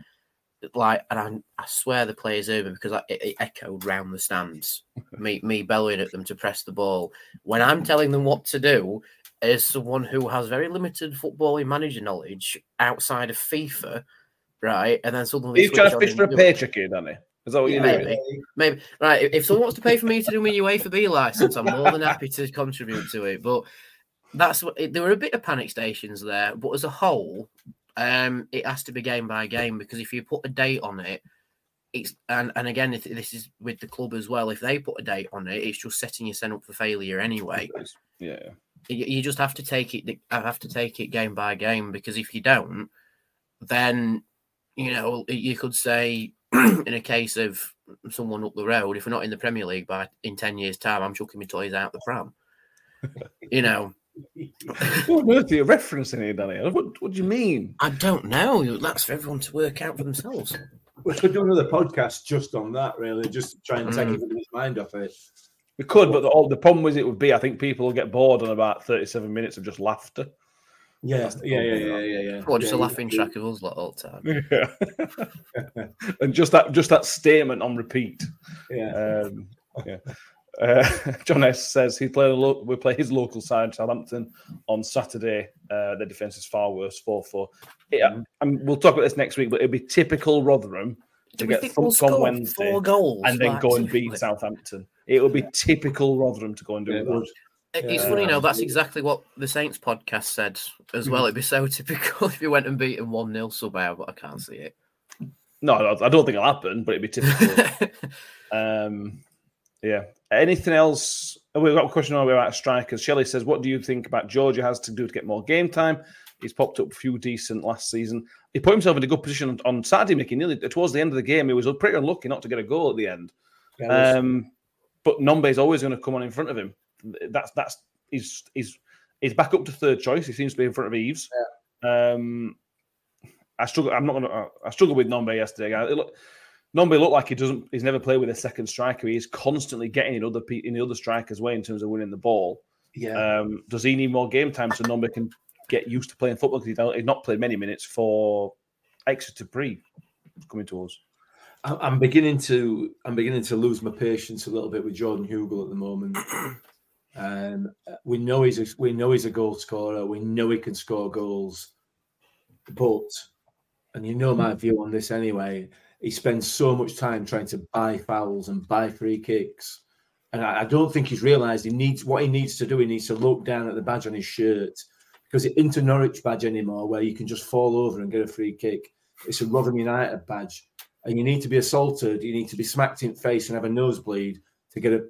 like, and I swear the players over because it echoed round the stands. me bellowing at them to press the ball when I'm telling them what to do. As someone who has very limited footballing manager knowledge outside of FIFA, right? And then suddenly he's trying to fish for a paycheck here, doesn't he? Is that what you're doing? Maybe. Right. If someone wants to pay for me to do my UEFA B license, I'm more than happy to contribute to it. But that's what there were a bit of panic stations there. But as a whole, it has to be game by game because if you put a date on it, it's and again, if this is with the club as well. If they put a date on it, it's just setting yourself up for failure anyway. Yeah. You just have to take it. I have to take it game by game because if you don't, then you know you could say. In a case of someone up the road, if we're not in the Premier League in 10 years' time, I'm chucking my toys out the pram. You know. What on earth are you referencing here, Danny? What do you mean? I don't know. That's for everyone to work out for themselves. We could do another podcast just on that, really, just to try and take everybody's mind off it. We could, but the problem was it would be, I think people will get bored on about 37 minutes of just laughter. Yeah. Or just a laughing track of us like all the time. Yeah. And just that statement on repeat. Yeah. John S says we play his local side, Southampton, on Saturday. Their defence is far worse, 4-4. Yeah, and we'll talk about this next week, but it'll be typical Rotherham to get thumped on Wednesday and then go and beat Southampton. It will be typical Rotherham to go and do that. It's funny, that's exactly what the Saints podcast said as well. It'd be so typical if you went and beat them 1-0 somehow, but I can't see it. No, I don't think it'll happen, but it'd be typical. Yeah. Anything else? We've got a question about strikers. Shelley says, what do you think about Georgia has to do to get more game time? He's popped up a few decent last season. He put himself in a good position on Saturday, Mickey. Nearly towards the end of the game, he was pretty unlucky not to get a goal at the end. Yeah, but Nombe is always going to come on in front of him. That's he's back up to third choice. He seems to be in front of Eves. Yeah. I struggle with Nombe yesterday. Nombe looked like he's never played with a second striker. He's constantly getting in the other striker's way in terms of winning the ball. Yeah. Does he need more game time so Nombe can get used to playing football? Because he's not played many minutes for Exeter pre coming to us. I'm beginning to lose my patience a little bit with Jordan Hugill at the moment. We know he's a goal scorer. We know he can score goals, but and you know my view on this anyway. He spends so much time trying to buy fouls and buy free kicks, and I don't think he's realised he needs to do. He needs to look down at the badge on his shirt because it isn't a Norwich badge anymore where you can just fall over and get a free kick. It's a Rotherham United badge. And you need to be assaulted, you need to be smacked in the face and have a nosebleed to get a...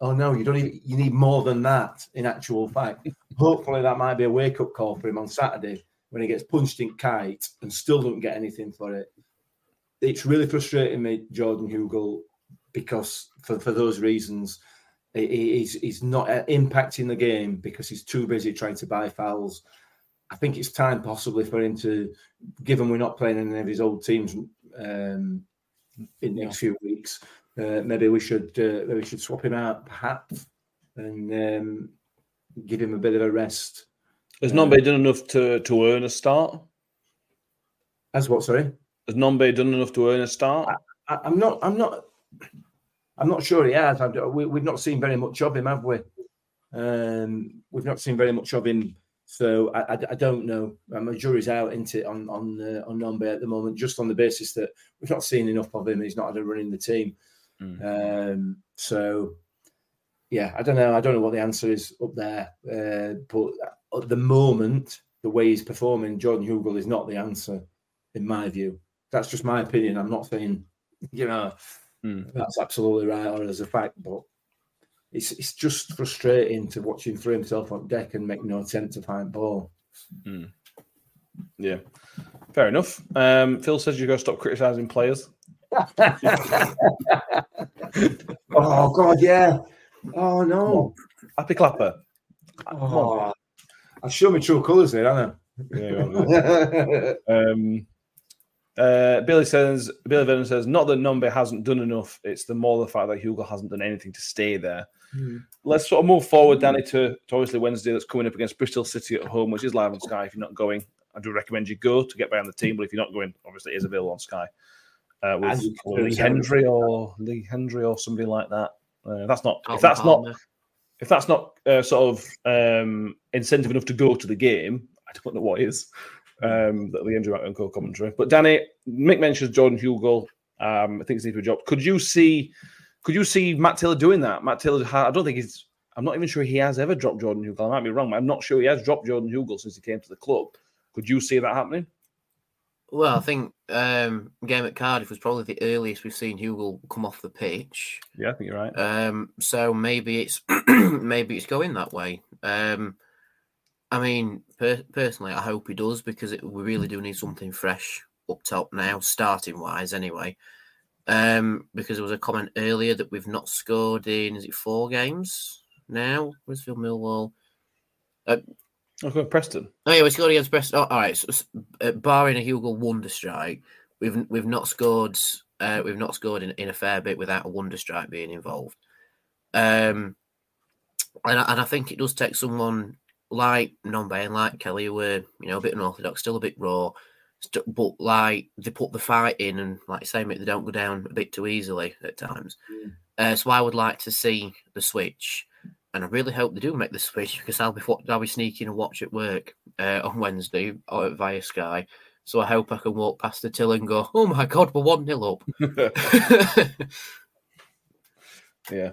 Oh, no, you don't even... You need more than that, in actual fact. Hopefully that might be a wake-up call for him on Saturday when he gets punched in kite and still don't get anything for it. It's really frustrating me, Jordan Hugill, because for those reasons, he's not impacting the game because he's too busy trying to buy fouls. I think it's time, possibly, for him to... Given we're not playing any of his old teams... in the next few weeks, maybe we should swap him out, perhaps, and give him a bit of a rest. Has Nombe done enough to earn a start? As what? Sorry, has Nombe done enough to earn a start? I'm not sure he has. We've not seen very much of him, have we? We've not seen very much of him. So I don't know. My jury's out into on Nombe at the moment, just on the basis that we've not seen enough of him. He's not had a run in the team. I don't know. I don't know what the answer is up there. But at the moment, the way he's performing, Jordan Hugill is not the answer, in my view. That's just my opinion. I'm not saying, that's absolutely right or as a fact, but. It's just frustrating to watch him throw himself on deck and make no attempt to find ball. Yeah, fair enough. Phil says you've got to stop criticising players. Oh, God, yeah. Oh, no. Happy Clapper. Oh, I show my true colours there, haven't I? Yeah, you are. Billy Vernon says, not that Nombe hasn't done enough, it's more the fact that Hugo hasn't done anything to stay there. Let's sort of move forward, Danny, to obviously Wednesday. That's coming up against Bristol City at home, which is live on Sky. If you're not going, I do recommend you go to get behind the team, but if you're not going, obviously it is available on Sky with Lee Hendrie or somebody like that. If that's not incentive enough to go to the game, I don't know what is. That'll be Andrew and co-commentary. But Danny, Mick mentions Jordan Hugill. I think he's need to be dropped. Could you see Matt Taylor doing that? Matt Taylor, I'm not even sure he has ever dropped Jordan Hugill. I might be wrong, but I'm not sure he has dropped Jordan Hugill since he came to the club. Could you see that happening? Well, I think game at Cardiff was probably the earliest we've seen Hugill come off the pitch. Yeah, I think you're right. So maybe it's going that way. Personally, I hope he does because we really do need something fresh up top now, starting-wise anyway. Because there was a comment earlier that we've not scored in, is it 4 games now? Huddersfield, Millwall. Preston. Oh, yeah, we scored against Preston. Oh, all right, so, barring a Hugo wonder strike, We've not scored in a fair bit without a wonder strike being involved. And I think it does take someone like Nombe and like Kelly, who were, you know, a bit unorthodox, still a bit raw, but like they put the fight in, and like say, they don't go down a bit too easily at times. So I would like to see the switch, and I really hope they do make the switch, because I'll be sneaking a watch at work on Wednesday or via Sky. So I hope I can walk past the till and go, oh my God, we're 1-0 up. Yeah.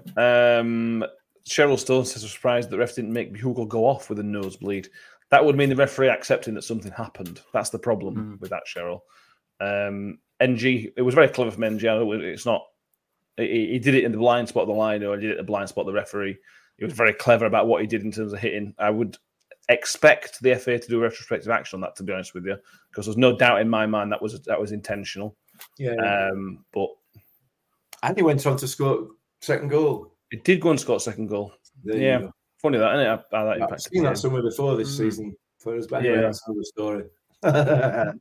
Cheryl Stone says, I'm surprised that the ref didn't make Hugo go off with a nosebleed. That would mean the referee accepting that something happened. That's the problem with that, Cheryl. NG, it was very clever from NG. It's not, he did it in the blind spot of the line, or he did it in the blind spot of the referee. He was very clever about what he did in terms of hitting. I would expect the FA to do a retrospective action on that, to be honest with you, because there's no doubt in my mind that was intentional. Yeah. But and he went on to score second goal. It did go and score second goal. Yeah. Funny that, isn't it? I've seen that somewhere before this season for us, but anyway, that's another story.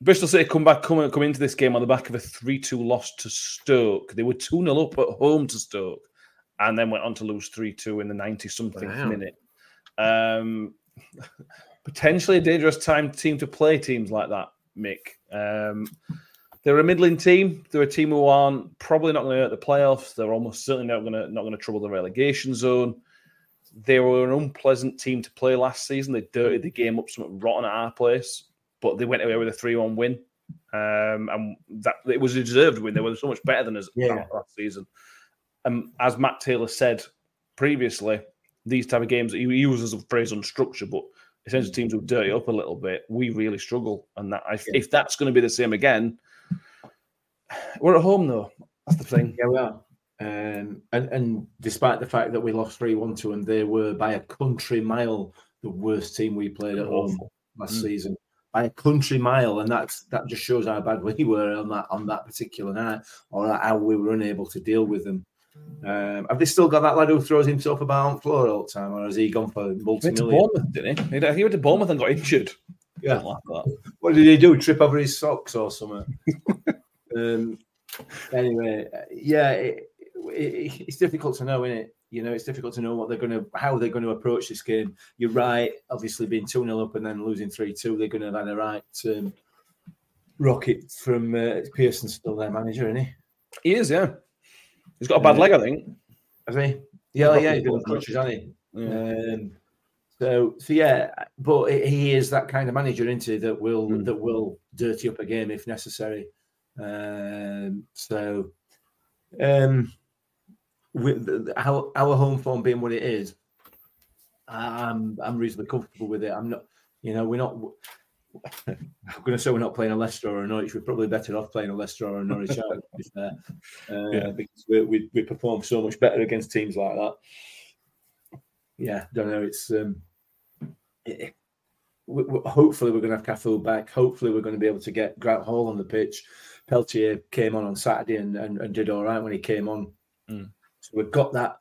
Bristol City come into this game on the back of a 3-2 loss to Stoke. They were 2-0 up at home to Stoke, and then went on to lose 3-2 in the 90-something minute. Potentially a dangerous team to play teams like that, Mick. They're a middling team. They're a team who aren't probably not going to hurt the playoffs. They're almost certainly not going to trouble the relegation zone. They were an unpleasant team to play last season. They dirtied the game up something rotten at our place, but they went away with a 3-1 win, and that it was a deserved win. They were so much better than us last season. As Matt Taylor said previously, these type of games, he uses the phrase unstructured, but essentially teams will dirty up a little bit. We really struggle, and that if that's going to be the same again. We're at home, though. That's the thing. Yeah, we are. And despite the fact that we lost 3-1 to them, they were, by a country mile, the worst team we played at home last season. By a country mile, and that just shows how bad we were on that particular night, or how we were unable to deal with them. Have they still got that lad who throws himself about on floor all the time, or has he gone for multi-million? He went to Bournemouth and got injured. Yeah. Like that. What did he do? Trip over his socks or something? Anyway, it's difficult to know, isn't it? You know, it's difficult to know how they're going to approach this game. You're right, obviously being 2-0 up and then losing 3-2, they're going to have had a right rocket from Pearson's still their manager, isn't he? He is, yeah. He's got a bad leg, I think. Has he? Yeah, he's doing crutches, hasn't he? Yeah. But he is that kind of manager, isn't he, that will dirty up a game if necessary. With our home form being what it is, I'm reasonably comfortable with it. I'm not, you know, we're not. I'm going to say we're not playing a Leicester or a Norwich. We're probably better off playing a Leicester or a Norwich, to be fair, because we perform so much better against teams like that. Yeah, don't know. It's hopefully we're going to have Cafu back. Hopefully we're going to be able to get Grant Hall on the pitch. Peltier came on Saturday and did all right when he came on. So we've got that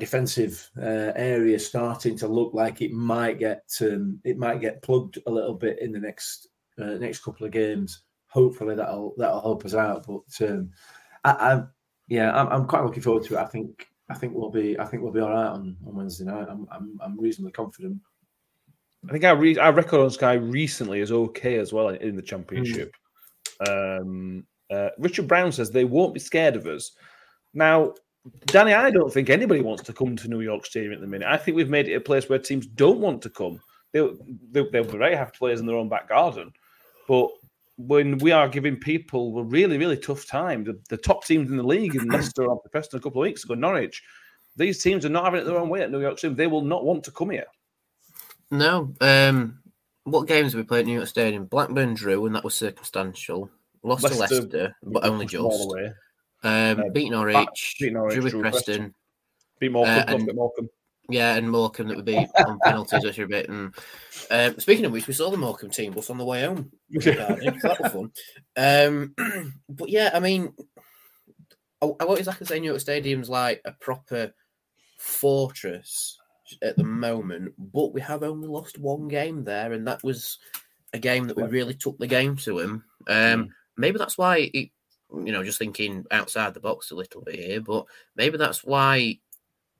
defensive area starting to look like it might get plugged a little bit in the next couple of games. Hopefully that'll help us out. But I'm quite looking forward to it. I think we'll be all right on Wednesday night. I'm reasonably confident. I think our record on Sky recently is okay as well in the Championship. Richard Brown says they won't be scared of us. Now, Danny, I don't think anybody wants to come to New York Stadium at the minute. I think we've made it a place where teams don't want to come. They'll be very happy to play us in their own back garden. But when we are giving people a really, really tough time, the top teams in the league in Leicester after Preston a couple of weeks ago, Norwich, these teams are not having it their own way at New York Stadium. They will not want to come here. No. What games have we played at New York Stadium? Blackburn drew, and that was circumstantial. Lost to Leicester, but only just. Beat Norwich, drew with Preston. Beat Morecambe. Yeah, and Morecambe that we beat on penalties, which are a bit. And, speaking of which, we saw the Morecambe team bus on the way home. That was fun. But yeah, I mean, I won't exactly say New York Stadium's like a proper fortress at the moment, but we have only lost one game there, and that was a game that we really took the game to him. Maybe that's why, he, you know, just thinking outside the box a little bit here, but maybe that's why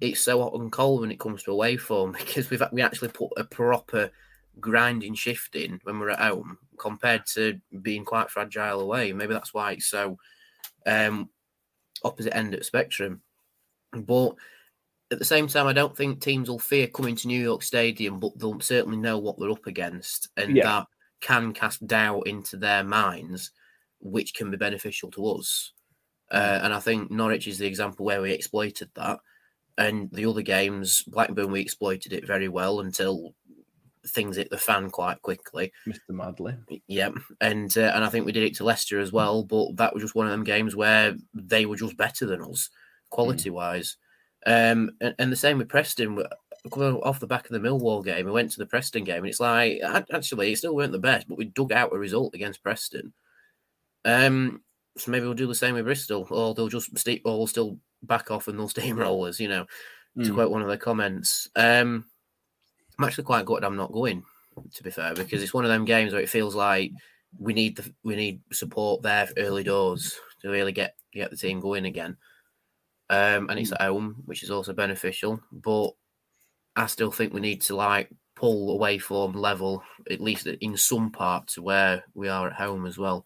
it's so hot and cold when it comes to away form, because we actually put a proper grinding shift in when we're at home compared to being quite fragile away. Maybe that's why it's so opposite end of the spectrum. But at the same time, I don't think teams will fear coming to New York Stadium, but they'll certainly know what they're up against, and that can cast doubt into their minds, which can be beneficial to us. And I think Norwich is the example where we exploited that. And the other games, Blackburn, we exploited it very well until things hit the fan quite quickly. Mr. Madley. Yeah. And I think we did it to Leicester as well, but that was just one of them games where they were just better than us, quality-wise. And the same with Preston. Off the back of the Millwall game, we went to the Preston game, and it's like, actually, it still weren't the best, but we dug out a result against Preston. So maybe we'll do the same with Bristol, or they'll just still back off and they'll steamroll us, you know, to quote one of their comments. I'm actually quite gutted I'm not going, to be fair, because it's one of them games where it feels like we need support there for early doors to really get the team going again. And it's at home, which is also beneficial. But I still think we need to pull away form level, at least in some parts where we are at home as well.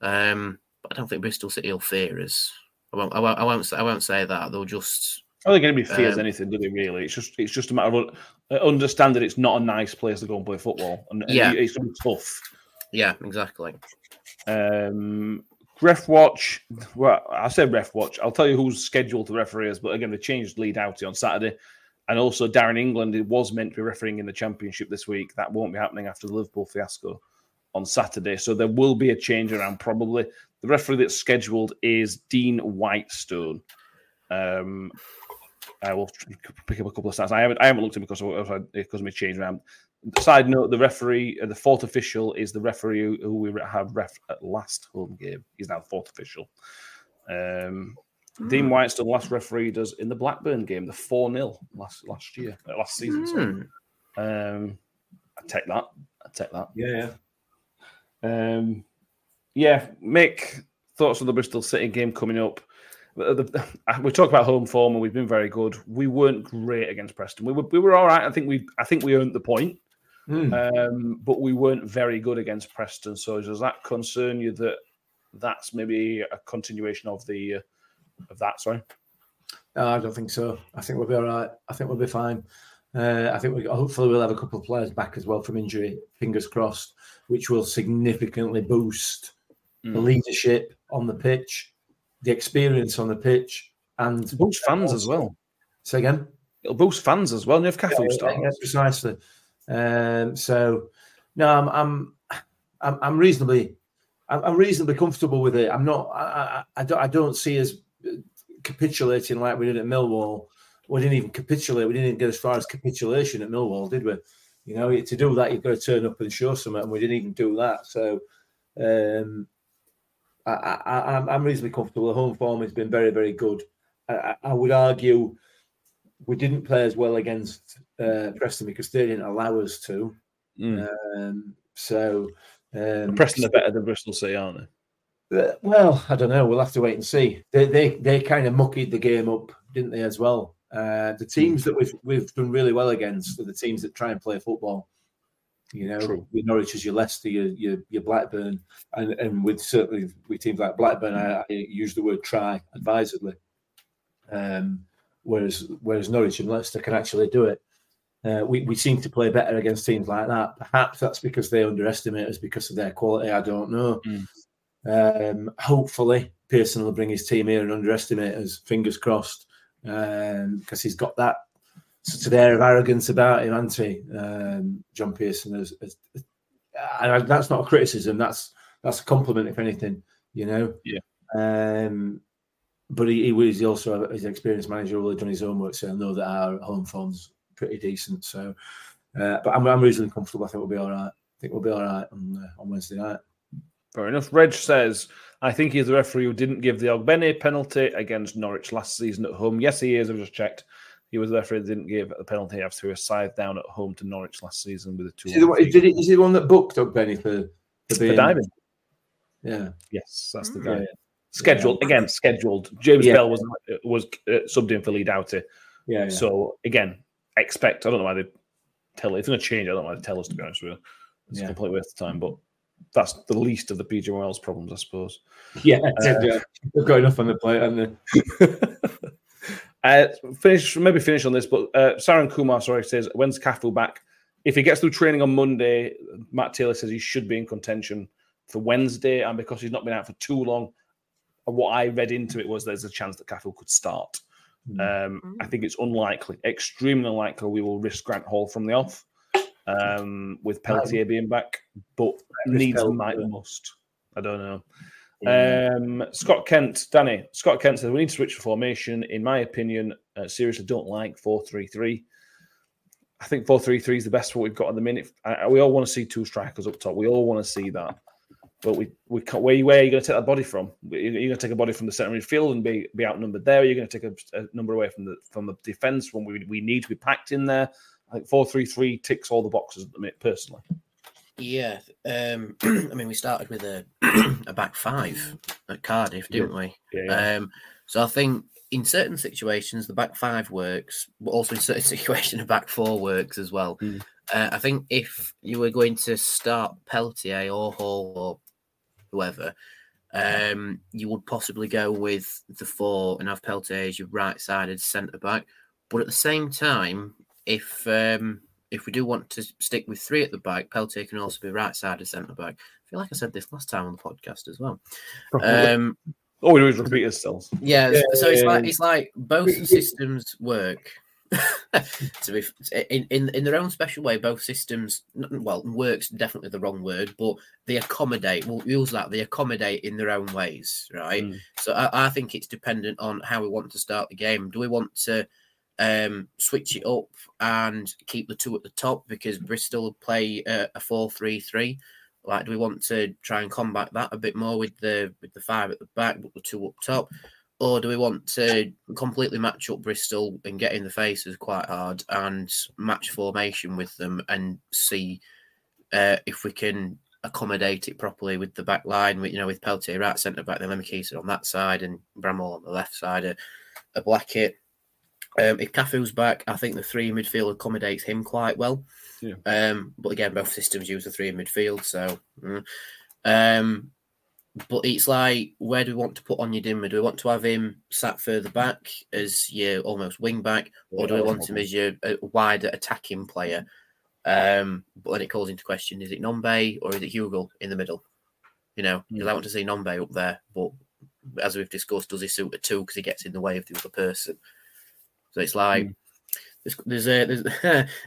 But I don't think Bristol City will fear us. I won't say that. They'll just. I don't think anybody fears anything, do they? Really, it's just a matter of understanding it's not a nice place to go and play football, and it's going to be tough. Yeah, exactly. Ref watch. Well, I said ref watch. I'll tell you who's scheduled to referee us, but again, they changed Lee Doughty on Saturday, and also Darren England was meant to be refereeing in the Championship this week. That won't be happening after the Liverpool fiasco on Saturday, so there will be a change around probably. The referee that's scheduled is Dean Whitestone. I will pick up a couple of stats. I haven't looked at him because of my change around. Side note, the referee, the fourth official, is the referee who we had ref at last home game. He's now the fourth official. Dean Whitestone last refereed us in the Blackburn game, the 4-0 last season. Sorry. I take that. Yeah. Mick, thoughts on the Bristol City game coming up? We talk about home form, and we've been very good. We weren't great against Preston. We were all right. I think we earned the point, but we weren't very good against Preston. So does that concern you that that's maybe a continuation of the of that? Sorry, no, I don't think so. I think we'll be all right. I think we'll be fine. I think hopefully we'll have a couple of players back as well from injury. Fingers crossed, which will significantly boost the leadership on the pitch, the experience on the pitch, and it'll boost fans as well. Say again, it'll boost fans as well. And you have Cafu starts. Yeah, precisely. So no, I'm reasonably comfortable with it. I'm not. I don't see us capitulating like we did at Millwall. We didn't even capitulate. We didn't even get as far as capitulation at Millwall, did we? You know, to do that, you've got to turn up and show something, and we didn't even do that. So I'm reasonably comfortable. The home form has been very, very good. I would argue we didn't play as well against Preston because they didn't allow us to. Preston are better than Bristol City, aren't they? Well, I don't know. We'll have to wait and see. They kind of muckied the game up, didn't they, as well? The teams that we've done really well against are the teams that try and play football. You know, with Norwich is your Leicester, your Blackburn, and with teams like Blackburn, I use the word try advisedly. Whereas Norwich and Leicester can actually do it. We seem to play better against teams like that. Perhaps that's because they underestimate us because of their quality. I don't know. Hopefully Pearson will bring his team here and underestimate us, fingers crossed, because he's got that sort of air of arrogance about him, hasn't he? John Pearson and that's not a criticism, that's a compliment if anything, you know. But he's also an experienced manager who will have done his own work, so I know that our home form's pretty decent, so but I'm reasonably comfortable. I think we'll be alright on Wednesday night. Fair enough. Reg says, I think he's the referee who didn't give the Ogbeni penalty against Norwich last season at home. Yes, he is. I've just checked. He was there for it, didn't give the penalty after a scythe down at home to Norwich last season with a 2-1. Is he the one that booked up Benny for diving? Yeah. Yes, that's the guy. Yeah. Scheduled. James Bell was subbed in for Lee Doughty. Yeah. So, again, expect... I don't know why they tell it. It's going to change. I don't know why they tell us, to be honest with you. It's a complete waste of time, but that's the least of the PGML's problems, I suppose. Yeah. They've got enough on the plate, haven't they? Finish on this, but Saran Kumar says, when's Cafu back? If he gets through training on Monday, Matt Taylor says he should be in contention for Wednesday, and because he's not been out for too long, what I read into it was there's a chance that Cafu could start. I think it's unlikely, extremely unlikely we will risk Grant Hall from the off with Peltier being back, but needs might must. I don't know. Scott Kent says we need to switch the formation. In my opinion, seriously, don't like 4-3-3. I think 4-3-3 is the best for what we've got at the minute. We all want to see two strikers up top. We all want to see that, but we can't. Where are you going to take that body from? You're going to take a body from the centre midfield and be outnumbered there. You're going to take a number away from the defence when we need to be packed in there. I think 4-3-3 ticks all the boxes at the minute, personally. Yeah, I mean, we started with a back five at Cardiff, didn't we? Yeah. So I think in certain situations, the back five works, but also in certain situations, a back four works as well. Mm. I think if you were going to start Peltier or Hall or whoever, you would possibly go with the four and have Peltier as your right-sided centre-back. But at the same time, if we do want to stick with three at the back, Peltier can also be right-sided centre-back. I feel like I said this last time on the podcast as well. We always repeat ourselves. Yeah, so it's like both systems work. So if in their own special way, both systems, well, works definitely the wrong word, but they accommodate. We'll use that. They accommodate in their own ways, right? Mm. So I think it's dependent on how we want to start the game. Do we want to switch it up and keep the two at the top because Bristol play a 4-3-3. Like, do we want to try and combat that a bit more with the five at the back but the two up top, or do we want to completely match up Bristol and get in the faces quite hard and match formation with them and see if we can accommodate it properly with the back line? With Peltier right centre back, then Lembikisa on that side and Bramall on the left side, a Blackett. If Cafu's back, I think the three in midfield accommodates him quite well. Yeah. But again, both systems use the three in midfield. So, but it's like, where do we want to put Onyedinma? Do we want to have him sat further back as your almost wing back, or do we want him as your wider attacking player? But then it calls into question: is it Nombe or is it Hugo in the middle? Because I want to see Nombe up there, but as we've discussed, does he suit a two because he gets in the way of the other person? So it's like there's a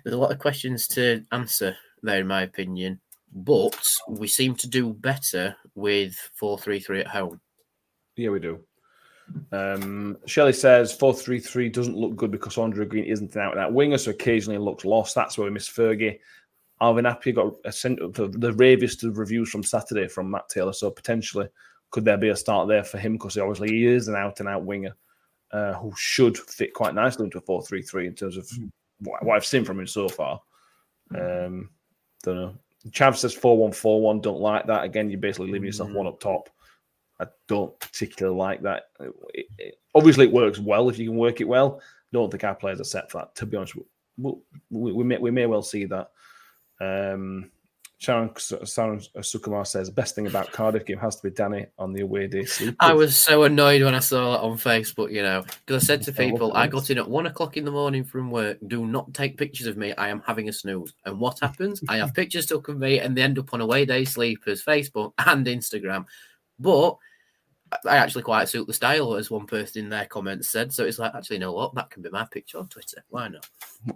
lot of questions to answer there, in my opinion. But we seem to do better with 4-3-3 at home. Yeah, we do. Shelley says 4-3-3 doesn't look good because Andre Green isn't an out-and-out winger, so occasionally looks lost. That's where we miss Fergie. Arvin Appiah got the raviest of reviews from Saturday from Matt Taylor, so potentially could there be a start there for him because obviously he is an out-and-out winger. Who should fit quite nicely into a 4-3-3 in terms of what I've seen from him so far. Don't know. Chav says 4-1-4-1. Don't like that. Again, you're basically leaving yourself one up top. I don't particularly like that. Obviously, it works well if you can work it well. Don't think our players are set for that. To be honest, we may well see that. Sharon Sukumar says, best thing about Cardiff game has to be Danny on the away day sleep. I was so annoyed when I saw that on Facebook, because I said to people, I got in at 1:00 in the morning from work, do not take pictures of me, I am having a snooze. And what happens? I have pictures took of me and they end up on away day sleepers, Facebook and Instagram. But I actually quite suit the style, as one person in their comments said. So it's like, actually, you know what? That can be my picture on Twitter. Why not?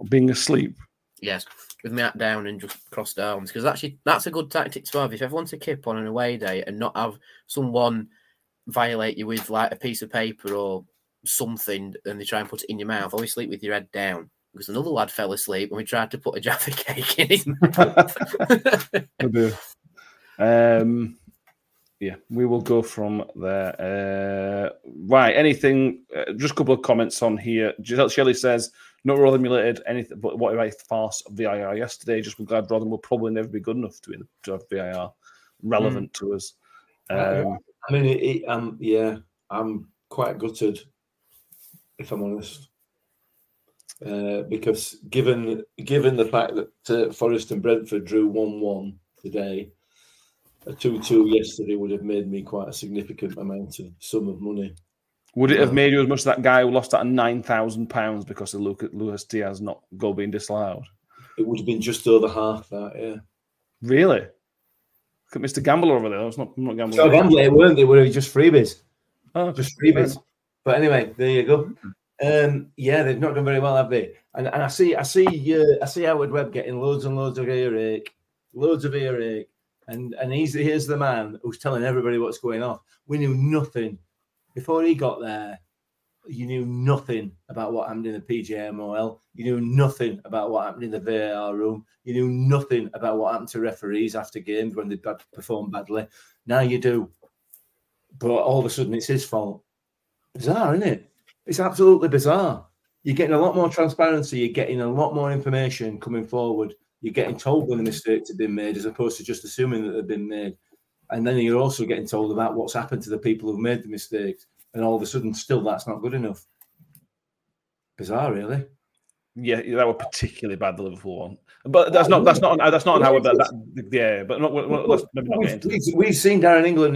Being asleep. Yes, with my hat down and just crossed arms, because actually that's a good tactic to have. If everyone's a kip on an away day and not have someone violate you with like a piece of paper or something and they try and put it in your mouth, always sleep with your head down. Because another lad fell asleep when we tried to put a Jaffa cake in his mouth. Yeah, we will go from there. Right, anything? Just a couple of comments on here. Giselle Shelley says, Not Rotherham related anything, but what a farce of VIR yesterday. Just we're glad Rotherham will probably never be good enough to have VIR relevant to us. I mean, yeah, I'm quite gutted, if I'm honest, because given the fact that Forest and Brentford drew 1-1 today, a 2-2 yesterday would have made me quite a significant amount of sum of money. Would it have made you as much as that guy who lost out on £9,000 because of Lucas Diaz's not goal being disallowed? It would have been just over half that, yeah. Really? Look at Mr. Gambler over there. I'm not gambling. So gambling, weren't they? Were just freebies? Oh, just freebies. Yeah. But anyway, there you go. Yeah, they've not done very well, have they? And I see Howard Webb getting loads and loads of earache, and here's the man who's telling everybody what's going on. We knew nothing. Before he got there, you knew nothing about what happened in the PGMOL. You knew nothing about what happened in the VAR room. You knew nothing about what happened to referees after games when they performed badly. Now you do. But all of a sudden, it's his fault. Bizarre, isn't it? It's absolutely bizarre. You're getting a lot more transparency. You're getting a lot more information coming forward. You're getting told when the mistakes have been made as opposed to just assuming that they've been made. And then you're also getting told about what's happened to the people who've made the mistakes. And all of a sudden, still, that's not good enough. Bizarre, really. Yeah, that was particularly bad, the Liverpool one. But that's not on Howard. Yeah, but we've seen Darren England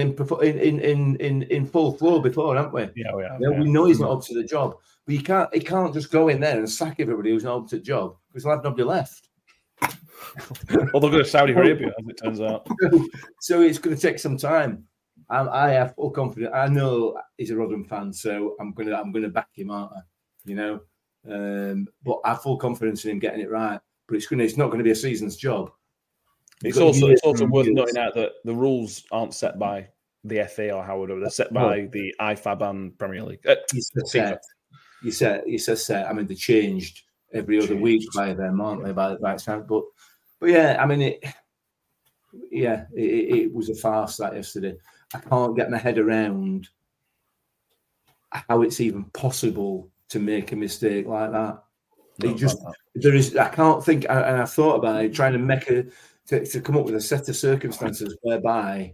in full flow before, haven't we? Yeah, we have. Yeah. We know he's not up to the job. But he can't just go in there and sack everybody who's not up to the job because he'll have nobody left. Or they'll go to Saudi Arabia, as it turns out. So it's going to take some time. I have full confidence. I know he's a Rotherham fan, so I'm going to back him, aren't I? You know, but I have full confidence in him getting it right. But it's not going to be a season's job. It's also worth noting out that the rules aren't set by the FA or Howard. They're set by the IFAB and Premier League. You said set. I mean, they changed every other week by them, aren't they? By the right time, but yeah, I mean it. Yeah, it was a farce that yesterday. I can't get my head around how it's even possible to make a mistake like that. I can't think, and I've thought about it, trying to to come up with a set of circumstances whereby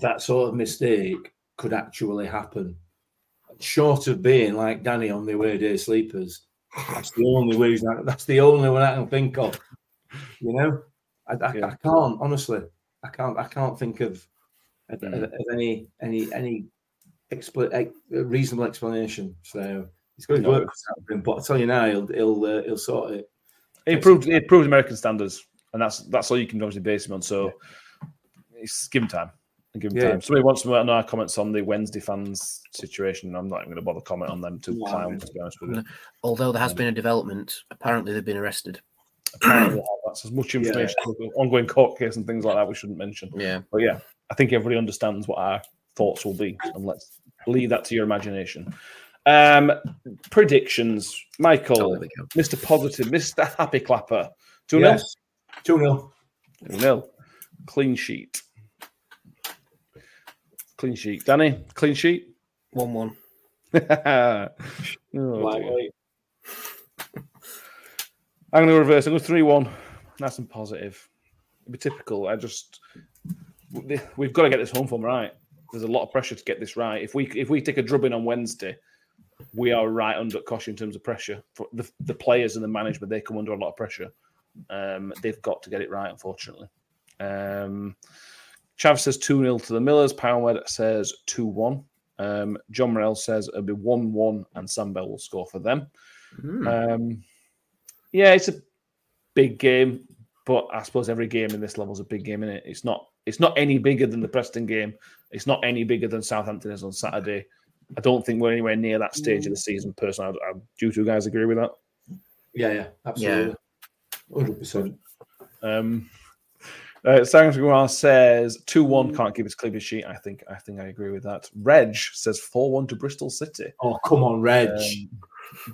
that sort of mistake could actually happen. Short of being like Danny on the away day sleepers, that's the only one I can think of. You know, I can't honestly. I can't think of. Any reasonable explanation. So it's going to work, but I tell you now, he'll sort it. He improved American standards, and that's all you can obviously base him on. So it's give him time. Somebody wants to know our comments on the Wednesday fans situation. I'm not even going to bother comment on them to clown. To be honest with you, although there has been a development, apparently they've been arrested. That's as much information as ongoing court case and things like that we shouldn't mention. Yeah, but yeah. I think everybody understands what our thoughts will be, and let's leave that to your imagination. Predictions. Michael, Mr. Positive, Mr. Happy Clapper. 2-0? Yes. 2-0. 2-0. Clean sheet. Clean sheet. Danny, clean sheet? 1-1. I'm going to reverse. I'm going to 3-1. Nice and positive. It'd be typical. We've got to get this home form right. There's a lot of pressure to get this right. If we take a drubbing on Wednesday, we are right under Kosh in terms of pressure. For the players and the management, they come under a lot of pressure. They've got to get it right, unfortunately. Chav says 2-0 to the Millers. Powerwed says 2-1. John Morrell says it'll be 1-1 and Sam Bell will score for them. It's a big game, but I suppose every game in this level is a big game, isn't it? It's not any bigger than the Preston game. It's not any bigger than Southampton is on Saturday. I don't think we're anywhere near that stage of the season, personally. Do you guys agree with that? Yeah, absolutely. Yeah. 100%. Sangs Guar says 2-1, can't keep his clean sheet. I think I agree with that. Reg says 4-1 to Bristol City. Oh, come on, Reg.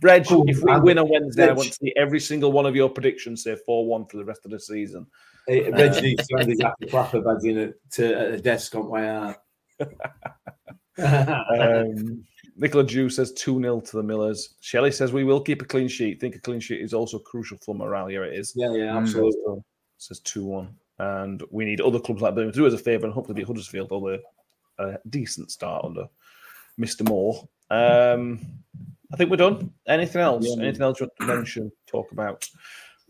Reg, if we win on Wednesday, I want to see every single one of your predictions say 4-1 for the rest of the season. Reg needs to hand his happy clapper badge in at a desk on my arm. Nicola Dew says 2-0 to the Millers. Shelley says we will keep a clean sheet. Think a clean sheet is also crucial for morale. Yeah, it is. Yeah, absolutely. Says 2-1. And we need other clubs like Birmingham to do us a favour and hopefully beat Huddersfield, although a decent start under Mr. Moore. I think we're done. Anything else? Yeah. Anything else you want to mention, talk about?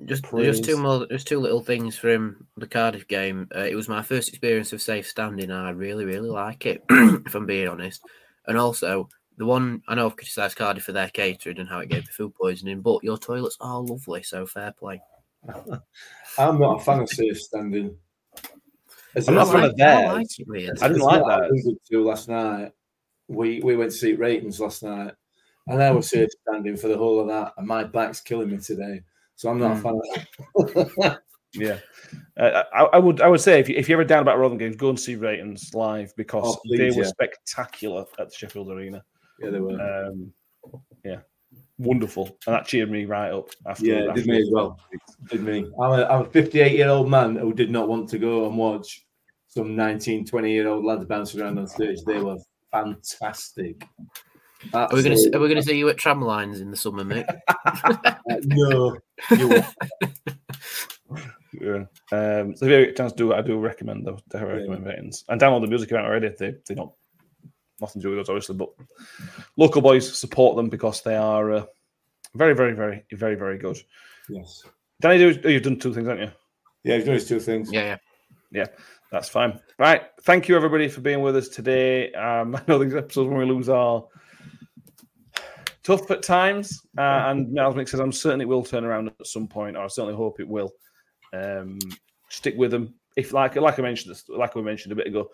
Just two more. There's two little things from the Cardiff game. It was my first experience of safe standing, and I really, really like it, if I'm being honest. And also, the one, I know I've criticised Cardiff for their catering and how it gave the food poisoning, but your toilets are lovely, so fair play. I'm not a fan of safe standing. I'm not a fan of theirs. I didn't like that. Last night, we went to see ratings last night, and I was safe standing for the whole of that, and my back's killing me today. So I'm not a fan of that. Yeah. I would say if you're ever down about Rotherham games, go and see ratings live because they were spectacular at the Sheffield Arena. Yeah, they were. Yeah. Wonderful. And that cheered me right up. After it did me as well. Did me. I'm a 58-year-old man who did not want to go and watch some 19, 20-year-old lads bouncing around on stage. They were fantastic. Are we going to see you at Tramlines in the summer, mate? No, you won't. Yeah. So if you have a chance to do it, I do recommend those. I recommend ratings and download the music around already. They don't nothing to do with us, obviously, but local boys support them because they are very, very, very, very, very good. Yes, Danny, you've done two things, haven't you? Yeah, you've done those two things. Yeah. That's fine. Right, thank you everybody for being with us today. I know these episodes when we lose are tough at times, and Malsmick says I'm certain it will turn around at some point, or I certainly hope it will. Stick with them. If like we mentioned a bit ago,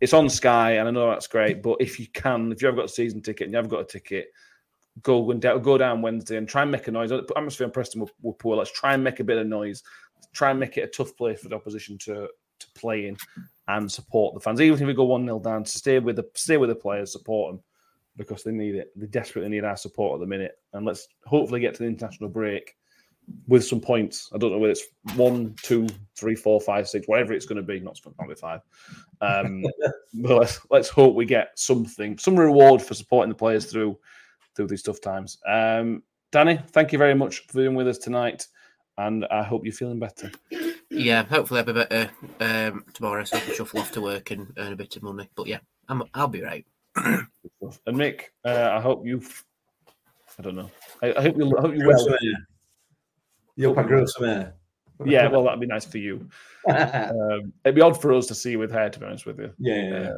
it's on Sky, and I know that's great. But if you haven't got a season ticket and you haven't got a ticket, go down Wednesday and try and make a noise. The atmosphere in Preston were poor. Let's try and make a bit of noise. Let's try and make it a tough play for the opposition to play in and support the fans. Even if we go 1-0 down, stay with the players, support them. Because they need it. They desperately need our support at the minute. And let's hopefully get to the international break with some points. I don't know whether it's 1, 2, 3, 4, 5, 6, whatever it's going to be. Not probably 5. But let's hope we get something, some reward for supporting the players through these tough times. Danny, thank you very much for being with us tonight. And I hope you're feeling better. Yeah, hopefully I'll be better tomorrow so I can shuffle off to work and earn a bit of money. But yeah, I'll be right. And Mick, I hope you've... I don't know. I hope you're well. You hope I grow some hair. Yeah, well, that'd be nice for you. It'd be odd for us to see you with hair, to be honest with you. Yeah.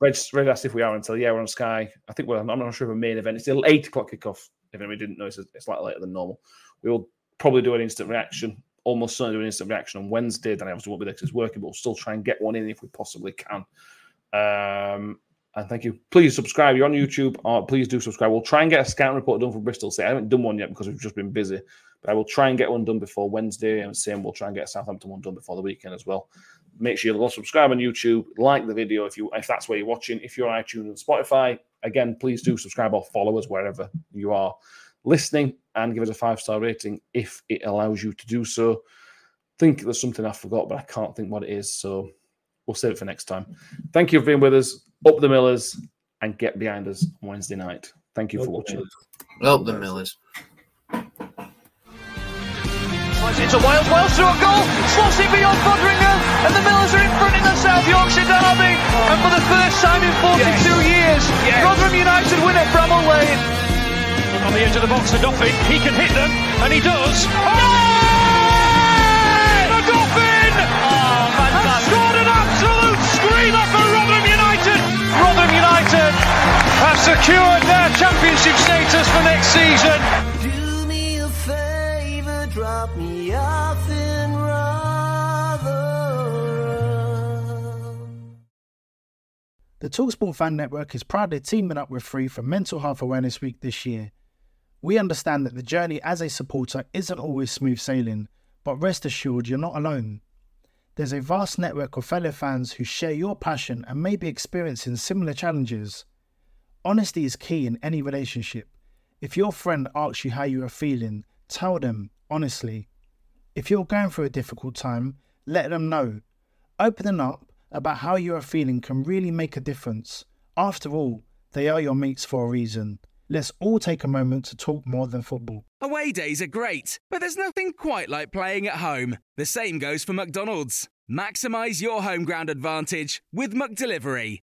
Reg asked if we are until, we're on Sky. I think I'm not sure of a main event. It's still 8 o'clock kickoff. If anybody didn't know, it's slightly later than normal. We will probably do an instant reaction, almost certainly do an instant reaction on Wednesday. Then I obviously won't be there because it's working, but we'll still try and get one in if we possibly can. And thank you. Please subscribe. You're on YouTube. Please do subscribe. We'll try and get a scout report done for Bristol City. I haven't done one yet because we've just been busy. But I will try and get one done before Wednesday. And same, we'll try and get a Southampton one done before the weekend as well. Make sure you subscribe on YouTube. Like the video if that's where you're watching. If you're on iTunes and Spotify, again, please do subscribe or follow us wherever you are listening. And give us a 5-star rating if it allows you to do so. I think there's something I forgot, but I can't think what it is. So we'll save it for next time. Thank you for being with us. Up the Millers and get behind us Wednesday night. Thank you for watching. Up the Millers. Slides into Wales through a goal. Slotted beyond Bodringham, and the Millers are in front in the South Yorkshire derby. And for the first time in 42 years, Rotherham United win at Bramall Lane. On the edge of the box to Duffin. He can hit them, and he does. Oh, Duffin! Oh, has scored an absolute screamer for Rotherham United. Rotherham United have secured their championship status for next season. Do me a favour, drop me off in Rotherham. The TalkSport Fan Network is proudly teaming up with Free for Mental Health Awareness Week this year. We understand that the journey as a supporter isn't always smooth sailing, but rest assured you're not alone. There's a vast network of fellow fans who share your passion and may be experiencing similar challenges. Honesty is key in any relationship. If your friend asks you how you are feeling, tell them honestly. If you're going through a difficult time, let them know. Opening up about how you are feeling can really make a difference. After all, They are your mates for a reason. Let's all take a moment to talk more than football. Away days are great, but there's nothing quite like playing at home. The same goes for McDonald's. Maximise your home ground advantage with McDelivery.